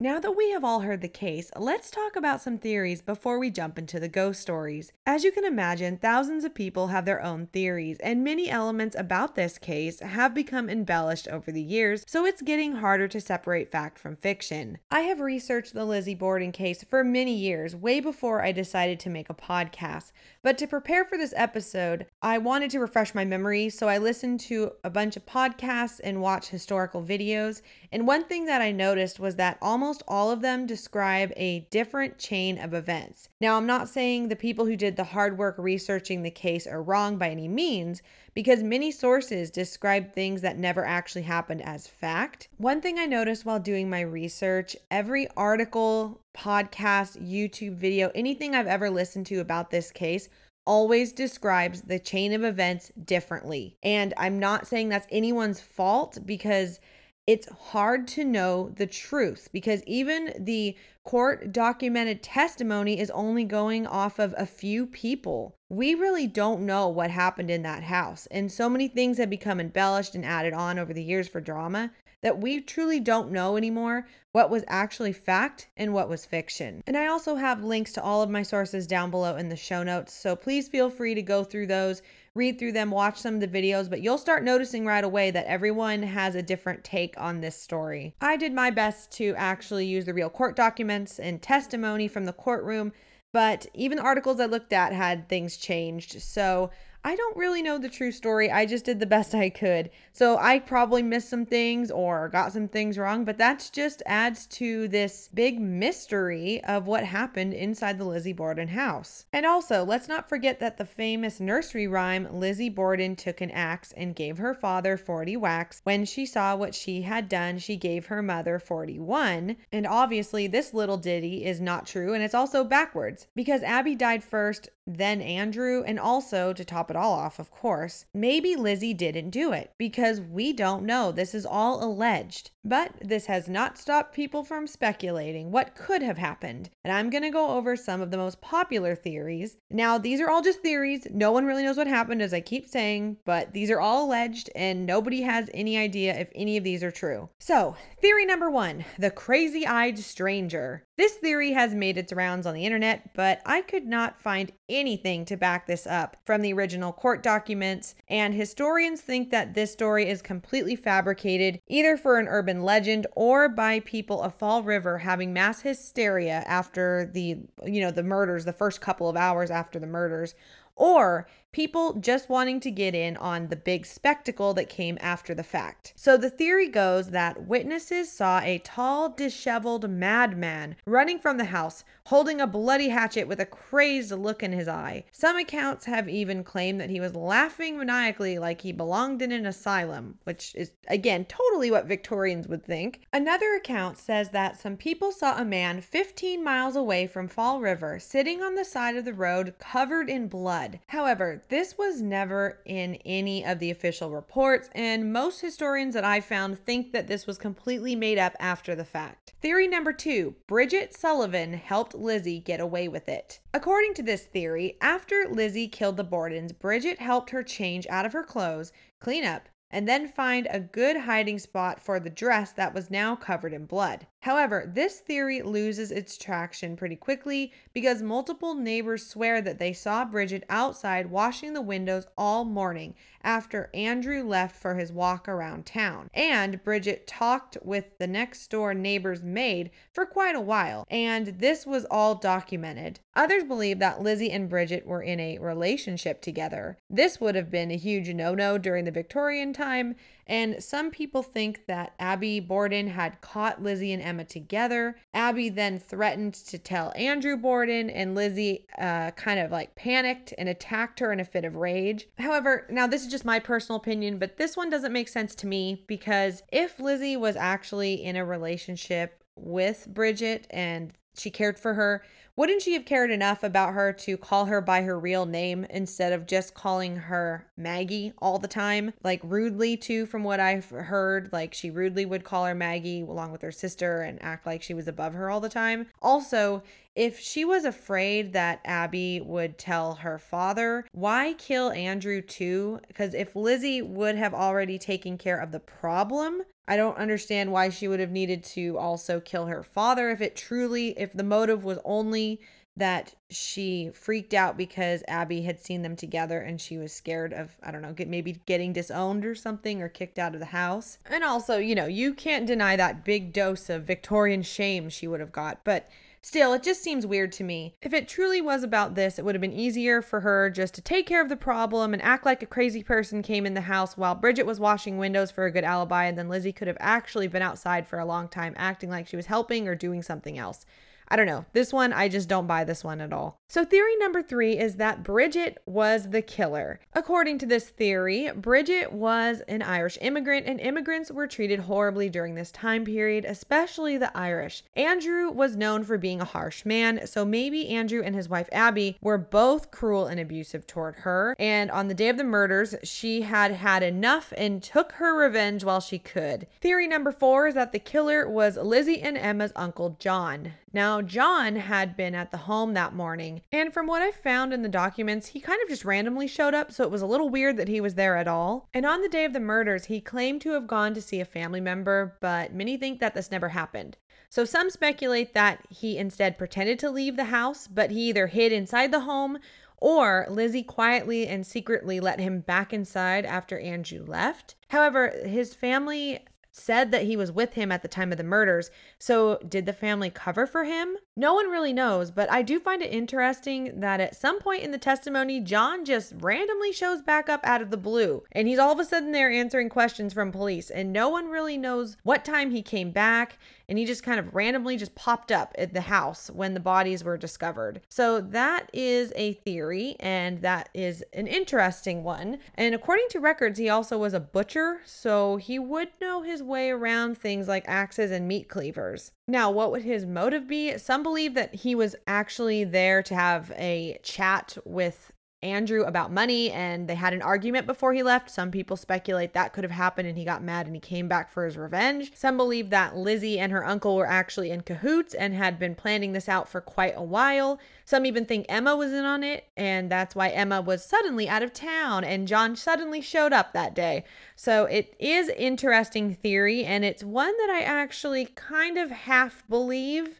Now that we have all heard the case, let's talk about some theories before we jump into the ghost stories. As you can imagine, thousands of people have their own theories, and many elements about this case have become embellished over the years, so it's getting harder to separate fact from fiction. I have researched the Lizzie Borden case for many years, way before I decided to make a podcast, but to prepare for this episode, I wanted to refresh my memory, so I listened to a bunch of podcasts and watched historical videos, and one thing that I noticed was that almost Almost all of them describe a different chain of events. Now, I'm not saying the people who did the hard work researching the case are wrong by any means, because many sources describe things that never actually happened as fact. One thing I noticed while doing my research, every article, podcast, YouTube video, anything I've ever listened to about this case always describes the chain of events differently. And I'm not saying that's anyone's fault, because it's hard to know the truth, because even the court documented testimony is only going off of a few people. We really don't know what happened in that house, and so many things have become embellished and added on over the years for drama that we truly don't know anymore what was actually fact and what was fiction. And I also have links to all of my sources down below in the show notes, so please feel free to go through those, read through them, watch some of the videos, but you'll start noticing right away that everyone has a different take on this story. I did my best to actually use the real court documents and testimony from the courtroom, but even the articles I looked at had things changed, so I don't really know the true story. I just did the best I could. So I probably missed some things or got some things wrong, but that just adds to this big mystery of what happened inside the Lizzie Borden house. And also, let's not forget that the famous nursery rhyme, Lizzie Borden took an axe and gave her father forty whacks. When she saw what she had done, she gave her mother forty-one. And obviously, this little ditty is not true, and it's also backwards, because Abby died first, then Andrew, and also, to top it all off, of course, maybe Lizzie didn't do it, because we don't know. This is all alleged, but this has not stopped people from speculating what could have happened, and I'm gonna go over some of the most popular theories. Now, these are all just theories. No one really knows what happened, as I keep saying, but these are all alleged, and nobody has any idea if any of these are true. So, theory number one, the crazy-eyed stranger. This theory has made its rounds on the internet, but I could not find any anything to back this up from the original court documents, and historians think that this story is completely fabricated, either for an urban legend or by people of Fall River having mass hysteria after the, you know, the murders, the first couple of hours after the murders, or people just wanting to get in on the big spectacle that came after the fact. So the theory goes that witnesses saw a tall, disheveled madman running from the house, holding a bloody hatchet with a crazed look in his eye. Some accounts have even claimed that he was laughing maniacally like he belonged in an asylum, which is, again, totally what Victorians would think. Another account says that some people saw a man fifteen miles away from Fall River sitting on the side of the road covered in blood. However, this was never in any of the official reports, and most historians that I found think that this was completely made up after the fact. Theory number two, Bridget Sullivan helped Lizzie get away with it. According to this theory, after Lizzie killed the Bordens, Bridget helped her change out of her clothes, clean up, and then find a good hiding spot for the dress that was now covered in blood. However, this theory loses its traction pretty quickly because multiple neighbors swear that they saw Bridget outside washing the windows all morning after Andrew left for his walk around town. And Bridget talked with the next door neighbor's maid for quite a while, and this was all documented. Others believe that Lizzie and Bridget were in a relationship together. This would have been a huge no-no during the Victorian time, and some people think that Abby Borden had caught Lizzie and Emma together. Abby then threatened to tell Andrew Borden, and Lizzie uh, kind of like panicked and attacked her in a fit of rage. However, now this is just my personal opinion, but this one doesn't make sense to me because if Lizzie was actually in a relationship with Bridget and she cared for her, wouldn't she have cared enough about her to call her by her real name instead of just calling her Maggie all the time? Like rudely too, from what I've heard, like she rudely would call her Maggie along with her sister and act like she was above her all the time. Also, if she was afraid that Abby would tell her father, why kill Andrew too? Because if Lizzie would have already taken care of the problem, I don't understand why she would have needed to also kill her father if it truly, if the motive was only that she freaked out because Abby had seen them together and she was scared of, I don't know, get, maybe getting disowned or something or kicked out of the house. And also, you know, you can't deny that big dose of Victorian shame she would have got, but still, it just seems weird to me. If it truly was about this, it would have been easier for her just to take care of the problem and act like a crazy person came in the house while Bridget was washing windows for a good alibi, and then Lizzie could have actually been outside for a long time acting like she was helping or doing something else. I don't know. This one, I just don't buy this one at all. So theory number three is that Bridget was the killer. According to this theory, Bridget was an Irish immigrant, and immigrants were treated horribly during this time period, especially the Irish. Andrew was known for being a harsh man, so maybe Andrew and his wife Abby were both cruel and abusive toward her, and on the day of the murders, she had had enough and took her revenge while she could. Theory number four is that the killer was Lizzie and Emma's uncle John. Now, John had been at the home that morning, and from what I found in the documents, he kind of just randomly showed up, so it was a little weird that he was there at all. And on the day of the murders, he claimed to have gone to see a family member, but many think that this never happened. So some speculate that he instead pretended to leave the house, but he either hid inside the home or Lizzie quietly and secretly let him back inside after Andrew left. However, his family said that he was with him at the time of the murders, so did the family cover for him? No one really knows, but I do find it interesting that at some point in the testimony, John just randomly shows back up out of the blue, and he's all of a sudden there answering questions from police, and no one really knows what time he came back, and he just kind of randomly just popped up at the house when the bodies were discovered. So that is a theory, and that is an interesting one. And according to records, he also was a butcher, so he would know his way around things like axes and meat cleavers. Now, what would his motive be? Some believe that he was actually there to have a chat with Andrew about money, and they had an argument before he left. Some people speculate that could have happened and he got mad and he came back for his revenge. Some believe that Lizzie and her uncle were actually in cahoots and had been planning this out for quite a while. Some even think Emma was in on it, and that's why Emma was suddenly out of town and John suddenly showed up that day. So it is interesting theory, and it's one that I actually kind of half believe.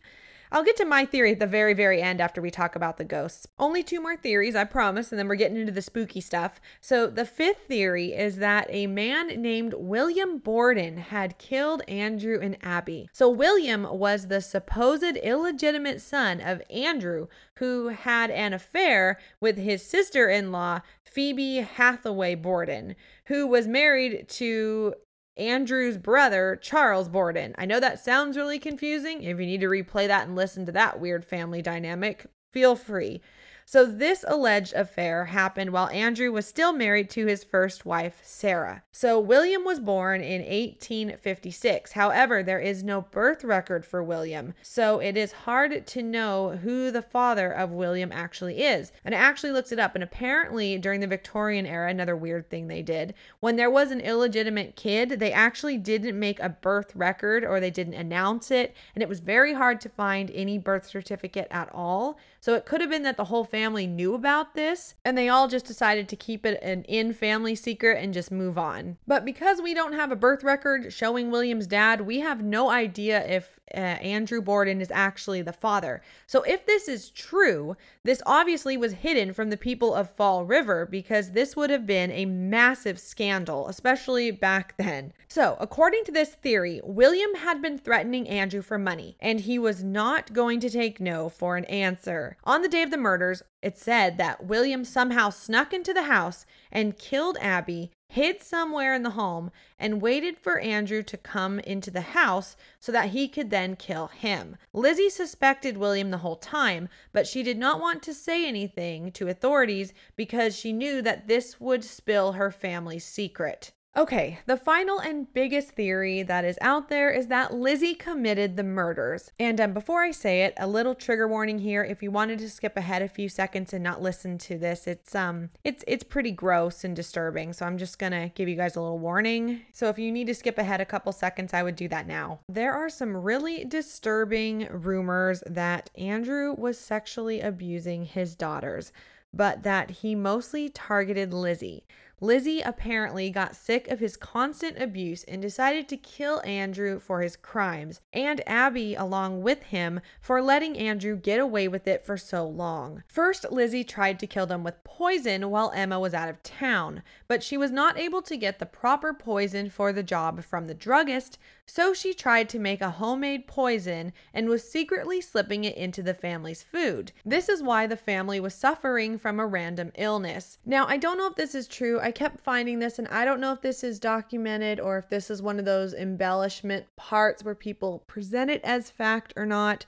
I'll get to my theory at the very, very end after we talk about the ghosts. Only two more theories, I promise, and then we're getting into the spooky stuff. So the fifth theory is that a man named William Borden had killed Andrew and Abby. So William was the supposed illegitimate son of Andrew, who had an affair with his sister-in-law, Phoebe Hathaway Borden, who was married to Andrew's brother, Charles Borden. I know that sounds really confusing. If you need to replay that and listen to that weird family dynamic, feel free. So this alleged affair happened while Andrew was still married to his first wife, Sarah. So William was born in eighteen fifty-six. However, there is no birth record for William, so it is hard to know who the father of William actually is. And I actually looked it up, and apparently during the Victorian era, another weird thing they did, when there was an illegitimate kid, they actually didn't make a birth record, or they didn't announce it, and it was very hard to find any birth certificate at all. So it could have been that the whole family family knew about this and they all just decided to keep it an in-family secret and just move on. But because we don't have a birth record showing William's dad, we have no idea if uh, Andrew Borden is actually the father. So if this is true, this obviously was hidden from the people of Fall River, because this would have been a massive scandal, especially back then. So according to this theory, William had been threatening Andrew for money and he was not going to take no for an answer. On the day of the murders, it said that William somehow snuck into the house and killed Abby, hid somewhere in the home, and waited for Andrew to come into the house so that he could then kill him. Lizzie suspected William the whole time, but she did not want to say anything to authorities because she knew that this would spill her family's secret. Okay, the final and biggest theory that is out there is that Lizzie committed the murders. And um, before I say it, a little trigger warning here. If you wanted to skip ahead a few seconds and not listen to this, it's um, it's it's pretty gross and disturbing. So I'm just gonna give you guys a little warning. So if you need to skip ahead a couple seconds, I would do that now. There are some really disturbing rumors that Andrew was sexually abusing his daughters, but that he mostly targeted Lizzie. Lizzie apparently got sick of his constant abuse and decided to kill Andrew for his crimes, and Abby along with him, for letting Andrew get away with it for so long. First, Lizzie tried to kill them with poison while Emma was out of town, but she was not able to get the proper poison for the job from the druggist, so she tried to make a homemade poison and was secretly slipping it into the family's food. This is why the family was suffering from a random illness. Now, I don't know if this is true. I kept finding this, and I don't know if this is documented or if this is one of those embellishment parts where people present it as fact or not,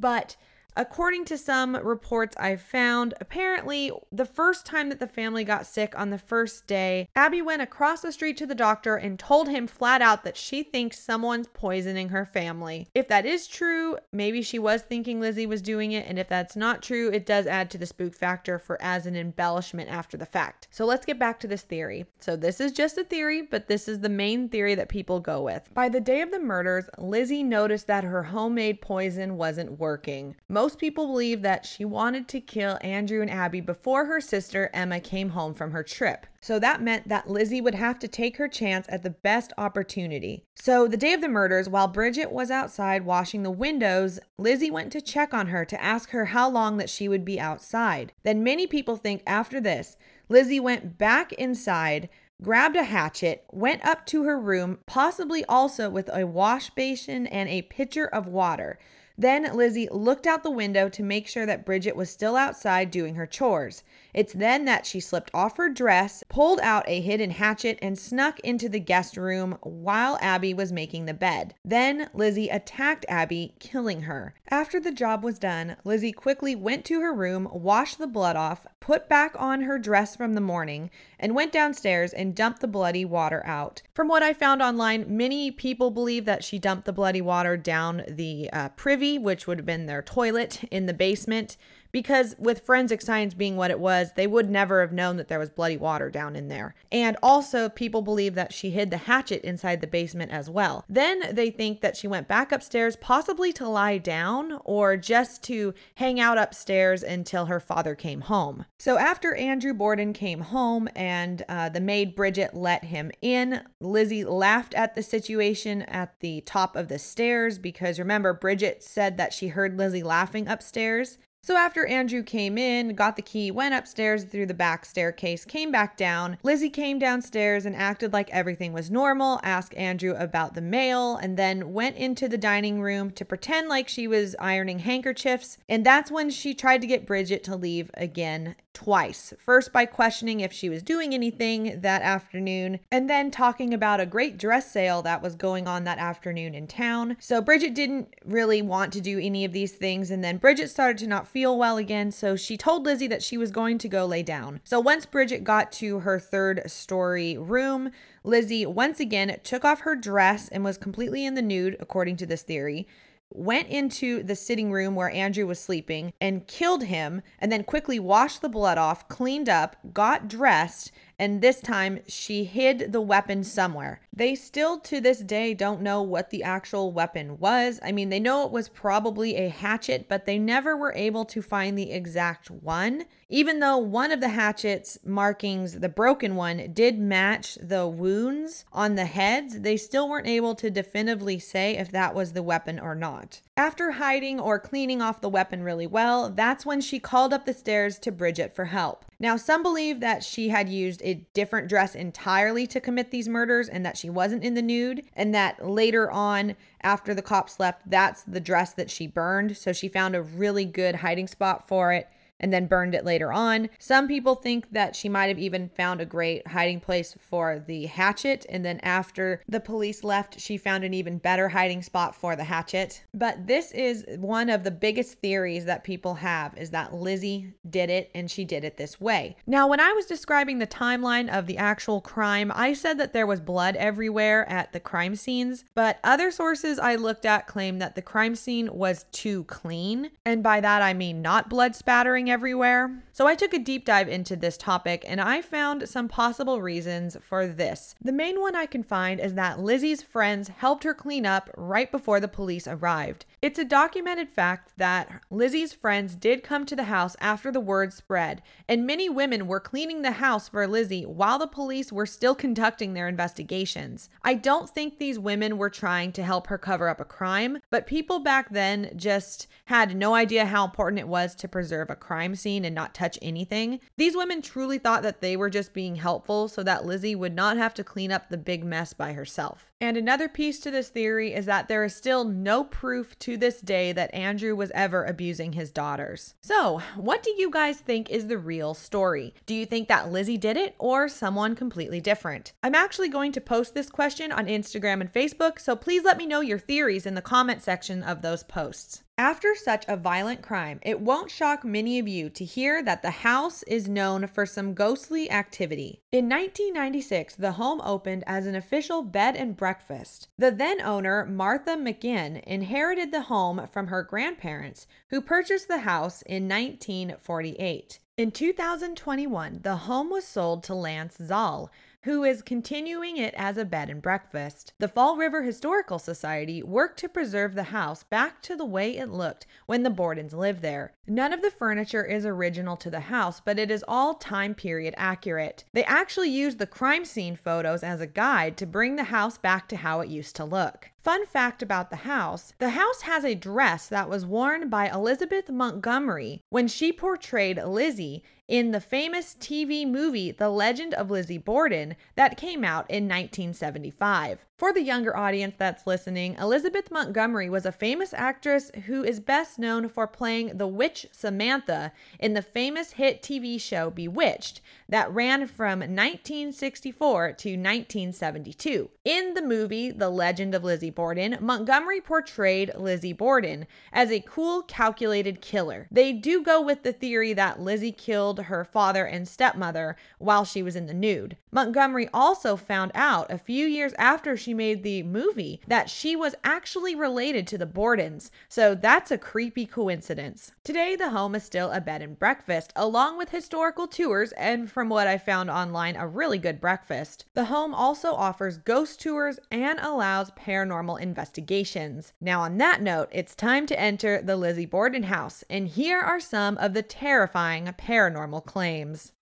but according to some reports I found, apparently the first time that the family got sick on the first day, Abby went across the street to the doctor and told him flat out that she thinks someone's poisoning her family. If that is true, maybe she was thinking Lizzie was doing it, and if that's not true, it does add to the spook factor for as an embellishment after the fact. So let's get back to this theory. So this is just a theory, but this is the main theory that people go with. By the day of the murders, Lizzie noticed that her homemade poison wasn't working. Most people believe that she wanted to kill Andrew and Abby before her sister Emma came home from her trip. So that meant that Lizzie would have to take her chance at the best opportunity. So the day of the murders, while Bridget was outside washing the windows, Lizzie went to check on her to ask her how long that she would be outside. Then many people think after this, Lizzie went back inside, grabbed a hatchet, went up to her room, possibly also with a wash basin and a pitcher of water. Then Lizzie looked out the window to make sure that Bridget was still outside doing her chores. It's then that she slipped off her dress, pulled out a hidden hatchet, and snuck into the guest room while Abby was making the bed. Then Lizzie attacked Abby, killing her. After the job was done, Lizzie quickly went to her room, washed the blood off, put back on her dress from the morning, and went downstairs and dumped the bloody water out. From what I found online, many people believe that she dumped the bloody water down the uh, privy, which would have been their toilet in the basement. because with forensic science being what it was, they would never have known that there was bloody water down in there. And also, people believe that she hid the hatchet inside the basement as well. Then they think that she went back upstairs, possibly to lie down or just to hang out upstairs until her father came home. So after Andrew Borden came home and uh, the maid Bridget let him in, Lizzie laughed at the situation at the top of the stairs, because remember, Bridget said that she heard Lizzie laughing upstairs. So after Andrew came in, got the key, went upstairs through the back staircase, came back down, Lizzie came downstairs and acted like everything was normal, asked Andrew about the mail, and then went into the dining room to pretend like she was ironing handkerchiefs. And that's when she tried to get Bridget to leave again twice. First by questioning if she was doing anything that afternoon, and then talking about a great dress sale that was going on that afternoon in town. So Bridget didn't really want to do any of these things, and then Bridget started to not feel well again, so she told Lizzie that she was going to go lay down. So once Bridget got to her third story room, Lizzie once again took off her dress and was completely in the nude, according to this theory, went into the sitting room where Andrew was sleeping and killed him, and then quickly washed the blood off, cleaned up, got dressed, and this time she hid the weapon somewhere. They still to this day don't know what the actual weapon was. I mean, they know it was probably a hatchet, but they never were able to find the exact one, even though one of the hatchet's markings, the broken one, did match the wounds on the heads. They still weren't able to definitively say if that was the weapon or not. After hiding or cleaning off the weapon really well, that's when she called up the stairs to Bridget for help. Now, some believe that she had used a different dress entirely to commit these murders and that she wasn't in the nude, and that later on, after the cops left, that's the dress that she burned. So she found a really good hiding spot for it and then burned it later on. Some people think that she might have even found a great hiding place for the hatchet, and then after the police left, she found an even better hiding spot for the hatchet. But this is one of the biggest theories that people have, is that Lizzie did it and she did it this way. Now, when I was describing the timeline of the actual crime, I said that there was blood everywhere at the crime scenes, but other sources I looked at claim that the crime scene was too clean. And by that, I mean not blood spattering everywhere. So I took a deep dive into this topic and I found some possible reasons for this. The main one I can find is that Lizzie's friends helped her clean up right before the police arrived. It's a documented fact that Lizzie's friends did come to the house after the word spread, and many women were cleaning the house for Lizzie while the police were still conducting their investigations. I don't think these women were trying to help her cover up a crime, but people back then just had no idea how important it was to preserve a crime scene and not touch anything. These women truly thought that they were just being helpful so that Lizzie would not have to clean up the big mess by herself. And another piece to this theory is that there is still no proof to this day that Andrew was ever abusing his daughters. So, what do you guys think is the real story? Do you think that Lizzie did it or someone completely different? I'm actually going to post this question on Instagram and Facebook, so please let me know your theories in the comment section of those posts. After such a violent crime, it won't shock many of you to hear that the house is known for some ghostly activity. In nineteen ninety-six, the home opened as an official bed and breakfast Breakfast. The then owner, Martha McGinn, inherited the home from her grandparents, who purchased the house in nineteen forty-eight. In two thousand twenty-one, the home was sold to Lance Zoll, who is continuing it as a bed and breakfast. The Fall River Historical Society worked to preserve the house back to the way it looked when the Bordens lived there. None of the furniture is original to the house, but it is all time period accurate. They actually used the crime scene photos as a guide to bring the house back to how it used to look. Fun fact about the house: the house has a dress that was worn by Elizabeth Montgomery when she portrayed Lizzie in the famous T V movie The Legend of Lizzie Borden that came out in nineteen seventy-five. For the younger audience that's listening, Elizabeth Montgomery was a famous actress who is best known for playing the witch Samantha in the famous hit T V show Bewitched that ran from nineteen sixty-four to nineteen seventy-two. In the movie The Legend of Lizzie Borden, Montgomery portrayed Lizzie Borden as a cool, calculated killer. They do go with the theory that Lizzie killed her father and stepmother while she was in the nude. Montgomery also found out a few years after she she made the movie that she was actually related to the Bordens, so that's a creepy coincidence. Today, the home is still a bed and breakfast, along with historical tours and, from what I found online, a really good breakfast. The home also offers ghost tours and allows paranormal investigations. Now, on that note, it's time to enter the Lizzie Borden house, and here are some of the terrifying paranormal claims.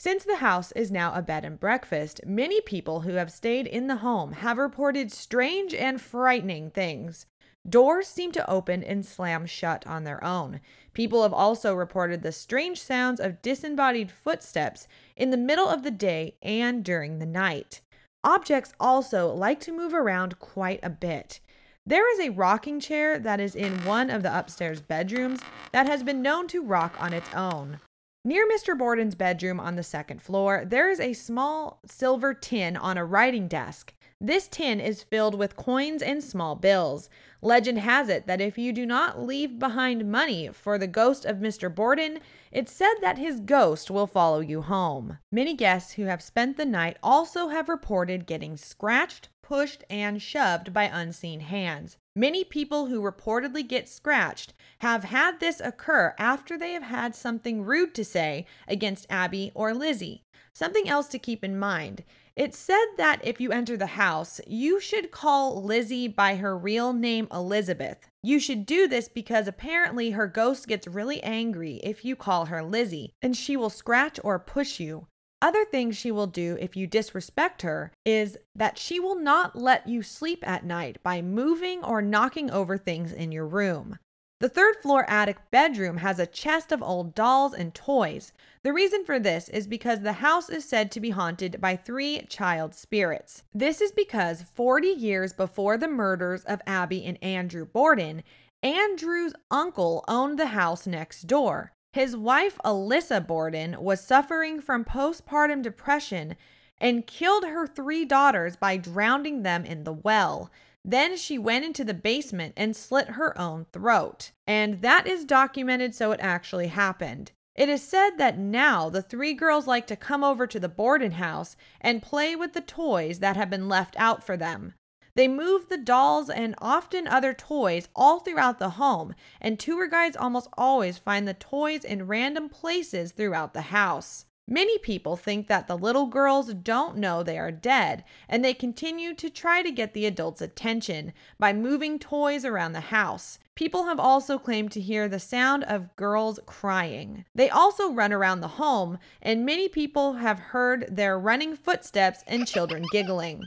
Since the house is now a bed and breakfast, many people who have stayed in the home have reported strange and frightening things. Doors seem to open and slam shut on their own. People have also reported the strange sounds of disembodied footsteps in the middle of the day and during the night. Objects also like to move around quite a bit. There is a rocking chair that is in one of the upstairs bedrooms that has been known to rock on its own. Near Mister Borden's bedroom on the second floor, there is a small silver tin on a writing desk. This tin is filled with coins and small bills. Legend has it that if you do not leave behind money for the ghost of Mister Borden, it's said that his ghost will follow you home. Many guests who have spent the night also have reported getting scratched, pushed, and shoved by unseen hands. Many people who reportedly get scratched have had this occur after they have had something rude to say against Abby or Lizzie. Something else to keep in mind. It's said that if you enter the house, you should call Lizzie by her real name, Elizabeth. You should do this because apparently her ghost gets really angry if you call her Lizzie, and she will scratch or push you. Other things she will do if you disrespect her is that she will not let you sleep at night by moving or knocking over things in your room. The third floor attic bedroom has a chest of old dolls and toys. The reason for this is because the house is said to be haunted by three child spirits. This is because forty years before the murders of Abby and Andrew Borden, Andrew's uncle owned the house next door. His wife, Alyssa Borden, was suffering from postpartum depression and killed her three daughters by drowning them in the well. Then she went into the basement and slit her own throat. And that is documented, so it actually happened. It is said that now the three girls like to come over to the Borden house and play with the toys that have been left out for them. They move the dolls and often other toys all throughout the home, and tour guides almost always find the toys in random places throughout the house. Many people think that the little girls don't know they are dead, and they continue to try to get the adults' attention by moving toys around the house. People have also claimed to hear the sound of girls crying. They also run around the home, and many people have heard their running footsteps and children giggling.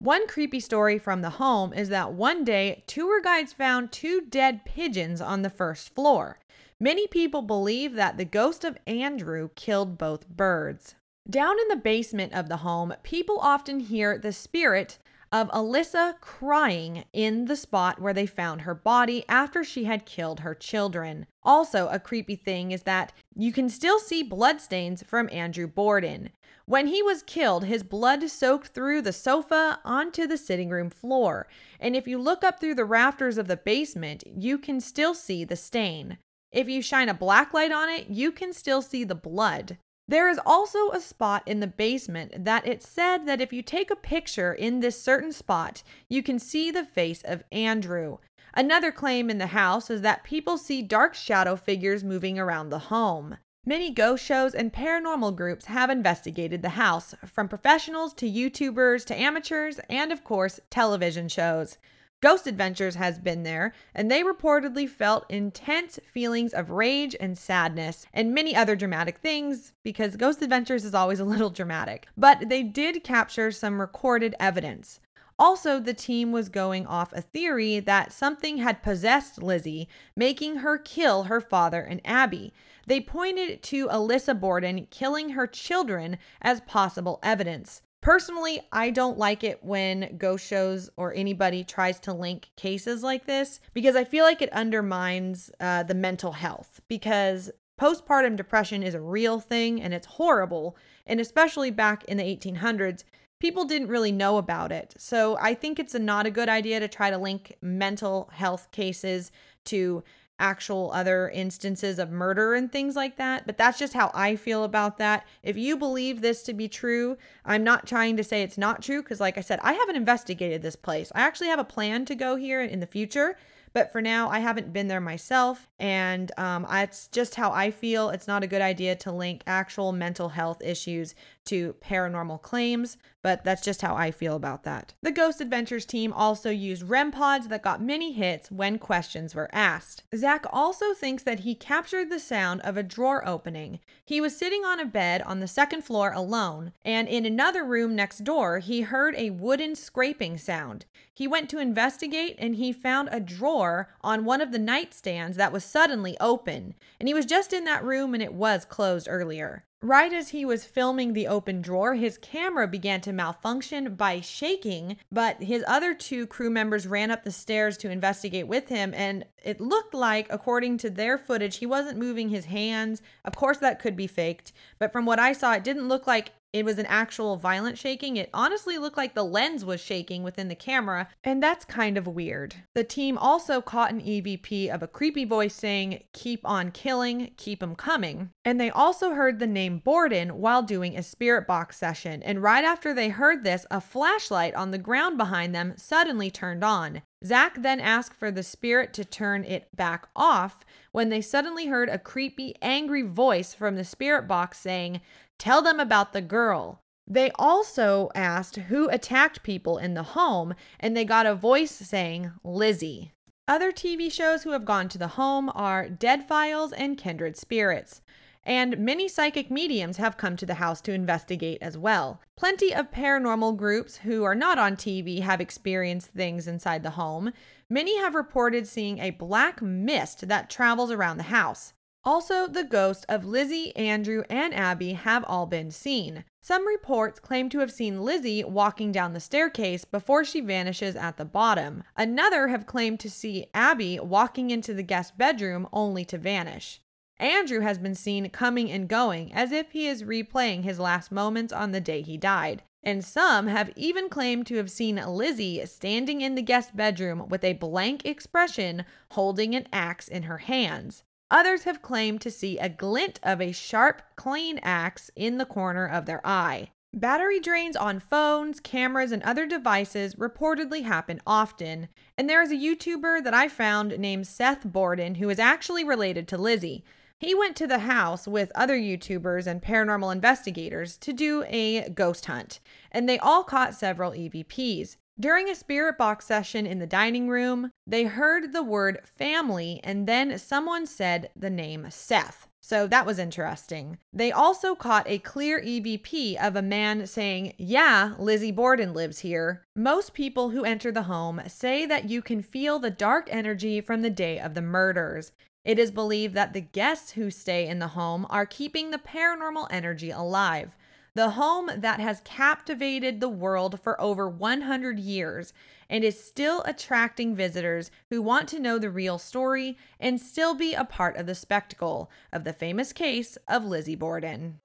One creepy story from the home is that one day, tour guides found two dead pigeons on the first floor. Many people believe that the ghost of Andrew killed both birds. Down in the basement of the home, people often hear the spirit of Alyssa crying in the spot where they found her body after she had killed her children. Also, a creepy thing is that you can still see bloodstains from Andrew Borden. When he was killed, his blood soaked through the sofa onto the sitting room floor, and if you look up through the rafters of the basement, you can still see the stain. If you shine a blacklight on it, you can still see the blood. There is also a spot in the basement that it's said that if you take a picture in this certain spot, you can see the face of Andrew. Another claim in the house is that people see dark shadow figures moving around the home. Many ghost shows and paranormal groups have investigated the house, from professionals to YouTubers to amateurs and, of course, television shows. Ghost Adventures has been there, and they reportedly felt intense feelings of rage and sadness and many other dramatic things, because Ghost Adventures is always a little dramatic. But they did capture some recorded evidence. Also, the team was going off a theory that something had possessed Lizzie, making her kill her father and Abby. They pointed to Alyssa Borden killing her children as possible evidence. Personally, I don't like it when ghost shows or anybody tries to link cases like this, because I feel like it undermines uh, the mental health, because postpartum depression is a real thing and it's horrible. And especially back in the eighteen hundreds, people didn't really know about it. So I think it's a not a good idea to try to link mental health cases to actual other instances of murder and things like that. But that's just how I feel about that. If you believe this to be true, I'm not trying to say it's not true, because like I said, I haven't investigated this place. I actually have a plan to go here in the future, but for now I haven't been there myself. And um, I, it's just how I feel. It's not a good idea to link actual mental health issues to paranormal claims, but that's just how I feel about that. The Ghost Adventures team also used R E M pods that got many hits when questions were asked. Zach also thinks that he captured the sound of a drawer opening. He was sitting on a bed on the second floor alone, and in another room next door, he heard a wooden scraping sound. He went to investigate and he found a drawer on one of the nightstands that was suddenly open, and he was just in that room and it was closed earlier. Right as he was filming the open drawer, his camera began to malfunction by shaking, but his other two crew members ran up the stairs to investigate with him, and it looked like, according to their footage, he wasn't moving his hands. Of course, that could be faked, but from what I saw, it didn't look like it was an actual violent shaking. It honestly looked like the lens was shaking within the camera, and that's kind of weird. The team also caught an E V P of a creepy voice saying, "Keep on killing, keep 'em coming." And they also heard the name Borden while doing a spirit box session. And right after they heard this, a flashlight on the ground behind them suddenly turned on. Zach then asked for the spirit to turn it back off when they suddenly heard a creepy, angry voice from the spirit box saying, "Tell them about the girl." They also asked who attacked people in the home, and they got a voice saying, "Lizzie." Other T V shows who have gone to the home are Dead Files and Kindred Spirits. And many psychic mediums have come to the house to investigate as well. Plenty of paranormal groups who are not on T V have experienced things inside the home. Many have reported seeing a black mist that travels around the house. Also, the ghosts of Lizzie, Andrew, and Abby have all been seen. Some reports claim to have seen Lizzie walking down the staircase before she vanishes at the bottom. Another have claimed to see Abby walking into the guest bedroom only to vanish. Andrew has been seen coming and going as if he is replaying his last moments on the day he died. And some have even claimed to have seen Lizzie standing in the guest bedroom with a blank expression, holding an axe in her hands. Others have claimed to see a glint of a sharp, clean axe in the corner of their eye. Battery drains on phones, cameras, and other devices reportedly happen often, and there is a YouTuber that I found named Seth Borden who is actually related to Lizzie. He went to the house with other YouTubers and paranormal investigators to do a ghost hunt, and they all caught several E V Ps. During a spirit box session in the dining room, they heard the word family, and then someone said the name Seth. So that was interesting. They also caught a clear E V P of a man saying, "Yeah, Lizzie Borden lives here." Most people who enter the home say that you can feel the dark energy from the day of the murders. It is believed that the guests who stay in the home are keeping the paranormal energy alive. The home that has captivated the world for over one hundred years and is still attracting visitors who want to know the real story and still be a part of the spectacle of the famous case of Lizzie Borden.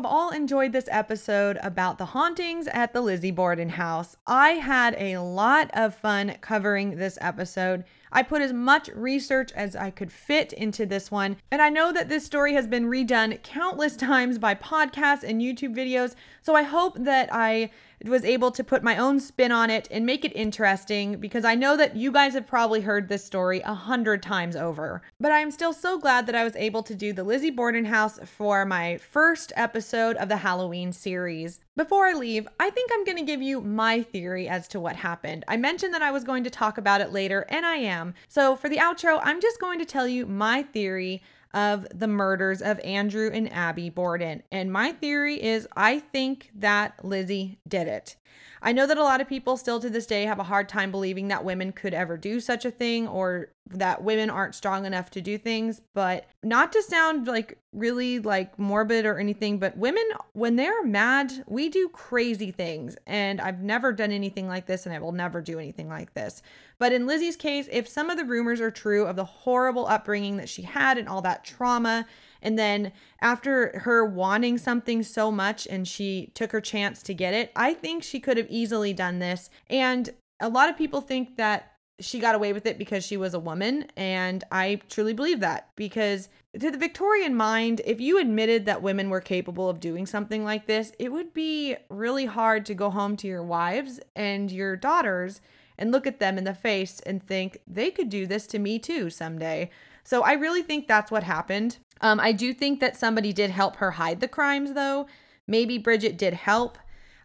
Have all enjoyed this episode about the hauntings at the Lizzie Borden house. I had a lot of fun covering this episode. I put as much research as I could fit into this one, and I know that this story has been redone countless times by podcasts and YouTube videos, so I hope that I was able to put my own spin on it and make it interesting, because I know that you guys have probably heard this story a hundred times over. But I am still so glad that I was able to do the Lizzie Borden house for my first episode of the Halloween series. Before I leave, I think I'm going to give you my theory as to what happened. I mentioned that I was going to talk about it later, and I am. So for the outro, I'm just going to tell you my theory of the murders of Andrew and Abby Borden. And my theory is I think that Lizzie did it. I know that a lot of people still to this day have a hard time believing that women could ever do such a thing or that women aren't strong enough to do things, but not to sound like really like morbid or anything, but women, when they're mad, we do crazy things. And I've never done anything like this, and I will never do anything like this. But in Lizzie's case, if some of the rumors are true of the horrible upbringing that she had and all that trauma, and then after her wanting something so much and she took her chance to get it, I think she could have easily done this. And a lot of people think that she got away with it because she was a woman. And I truly believe that, because to the Victorian mind, if you admitted that women were capable of doing something like this, it would be really hard to go home to your wives and your daughters and look at them in the face and think they could do this to me too someday. So I really think that's what happened. Um, I do think that somebody did help her hide the crimes, though. Maybe Bridget did help,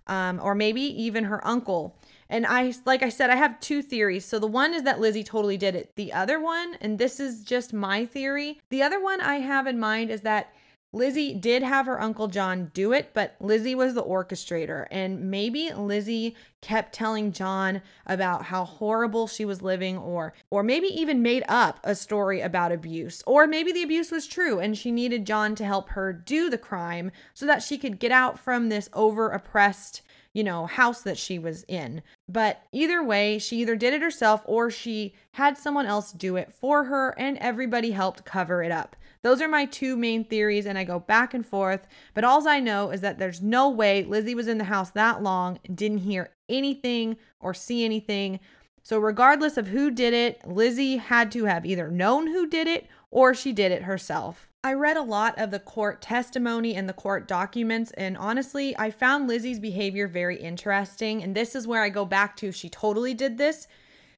um, or maybe even her uncle. And I, like I said, I have two theories. So the one is that Lizzie totally did it. The other one, and this is just my theory, the other one I have in mind is that Lizzie did have her Uncle John do it, but Lizzie was the orchestrator. And maybe Lizzie kept telling John about how horrible she was living, or or maybe even made up a story about abuse. Or maybe the abuse was true and she needed John to help her do the crime so that she could get out from this over-oppressed, you know, house that she was in. But either way, she either did it herself or she had someone else do it for her, and everybody helped cover it up. Those are my two main theories, and I go back and forth, but all I know is that there's no way Lizzie was in the house that long, didn't hear anything or see anything. So regardless of who did it, Lizzie had to have either known who did it or she did it herself. I read a lot of the court testimony and the court documents, and honestly, I found Lizzie's behavior very interesting, and this is where I go back to she totally did this.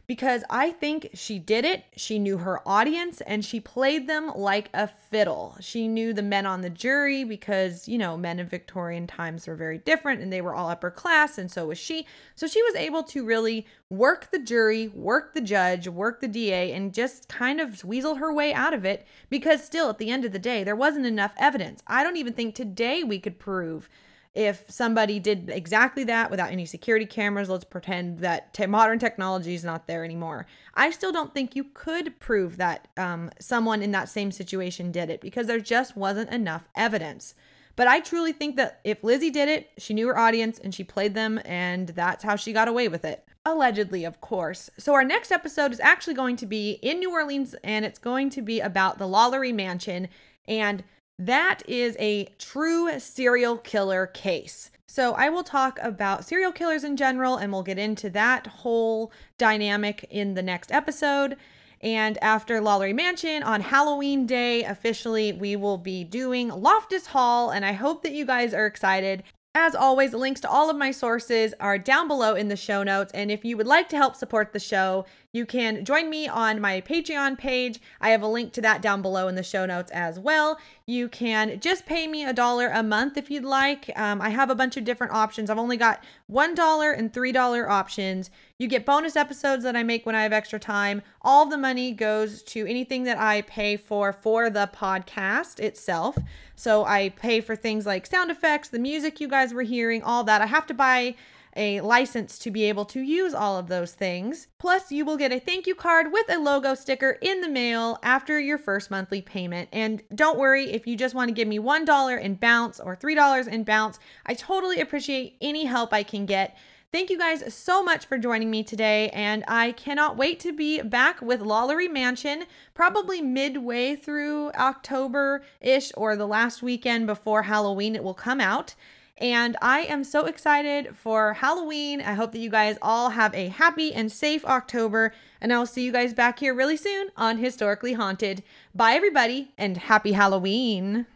Because I think she did it, she knew her audience, and she played them like a fiddle. She knew the men on the jury because, you know, men in Victorian times were very different and they were all upper class, and so was she. So she was able to really work the jury, work the judge, work the D A, and just kind of weasel her way out of it, because still, at the end of the day, there wasn't enough evidence. I don't even think today we could prove if somebody did exactly that without any security cameras. Let's pretend that te- modern technology is not there anymore. I still don't think you could prove that um, someone in that same situation did it, because there just wasn't enough evidence. But I truly think that if Lizzie did it, she knew her audience and she played them, and that's how she got away with it. Allegedly, of course. So our next episode is actually going to be in New Orleans, and it's going to be about the Lawlery Mansion, and that is a true serial killer case. So I will talk about serial killers in general, and we'll get into that whole dynamic in the next episode. And after Lawlery Mansion, on Halloween day, officially, we will be doing Loftus Hall, and I hope that you guys are excited. As always, links to all of my sources are down below in the show notes, and if you would like to help support the show, you can join me on my Patreon page. I have a link to that down below in the show notes as well. You can just pay me a dollar a month if you'd like. Um, I have a bunch of different options. I've only got one dollar and three dollar options. You get bonus episodes that I make when I have extra time. All the money goes to anything that I pay for for the podcast itself. So I pay for things like sound effects, the music you guys were hearing, all that. I have to buy a license to be able to use all of those things. Plus, you will get a thank you card with a logo sticker in the mail after your first monthly payment. And don't worry if you just want to give me one dollar and bounce or three dollars and bounce. I totally appreciate any help I can get. Thank you guys so much for joining me today, and I cannot wait to be back with Lawlery Mansion, probably midway through October-ish or the last weekend before Halloween it will come out. And I am so excited for Halloween. I hope that you guys all have a happy and safe October. And I'll see you guys back here really soon on Historically Haunted. Bye, everybody, and happy Halloween.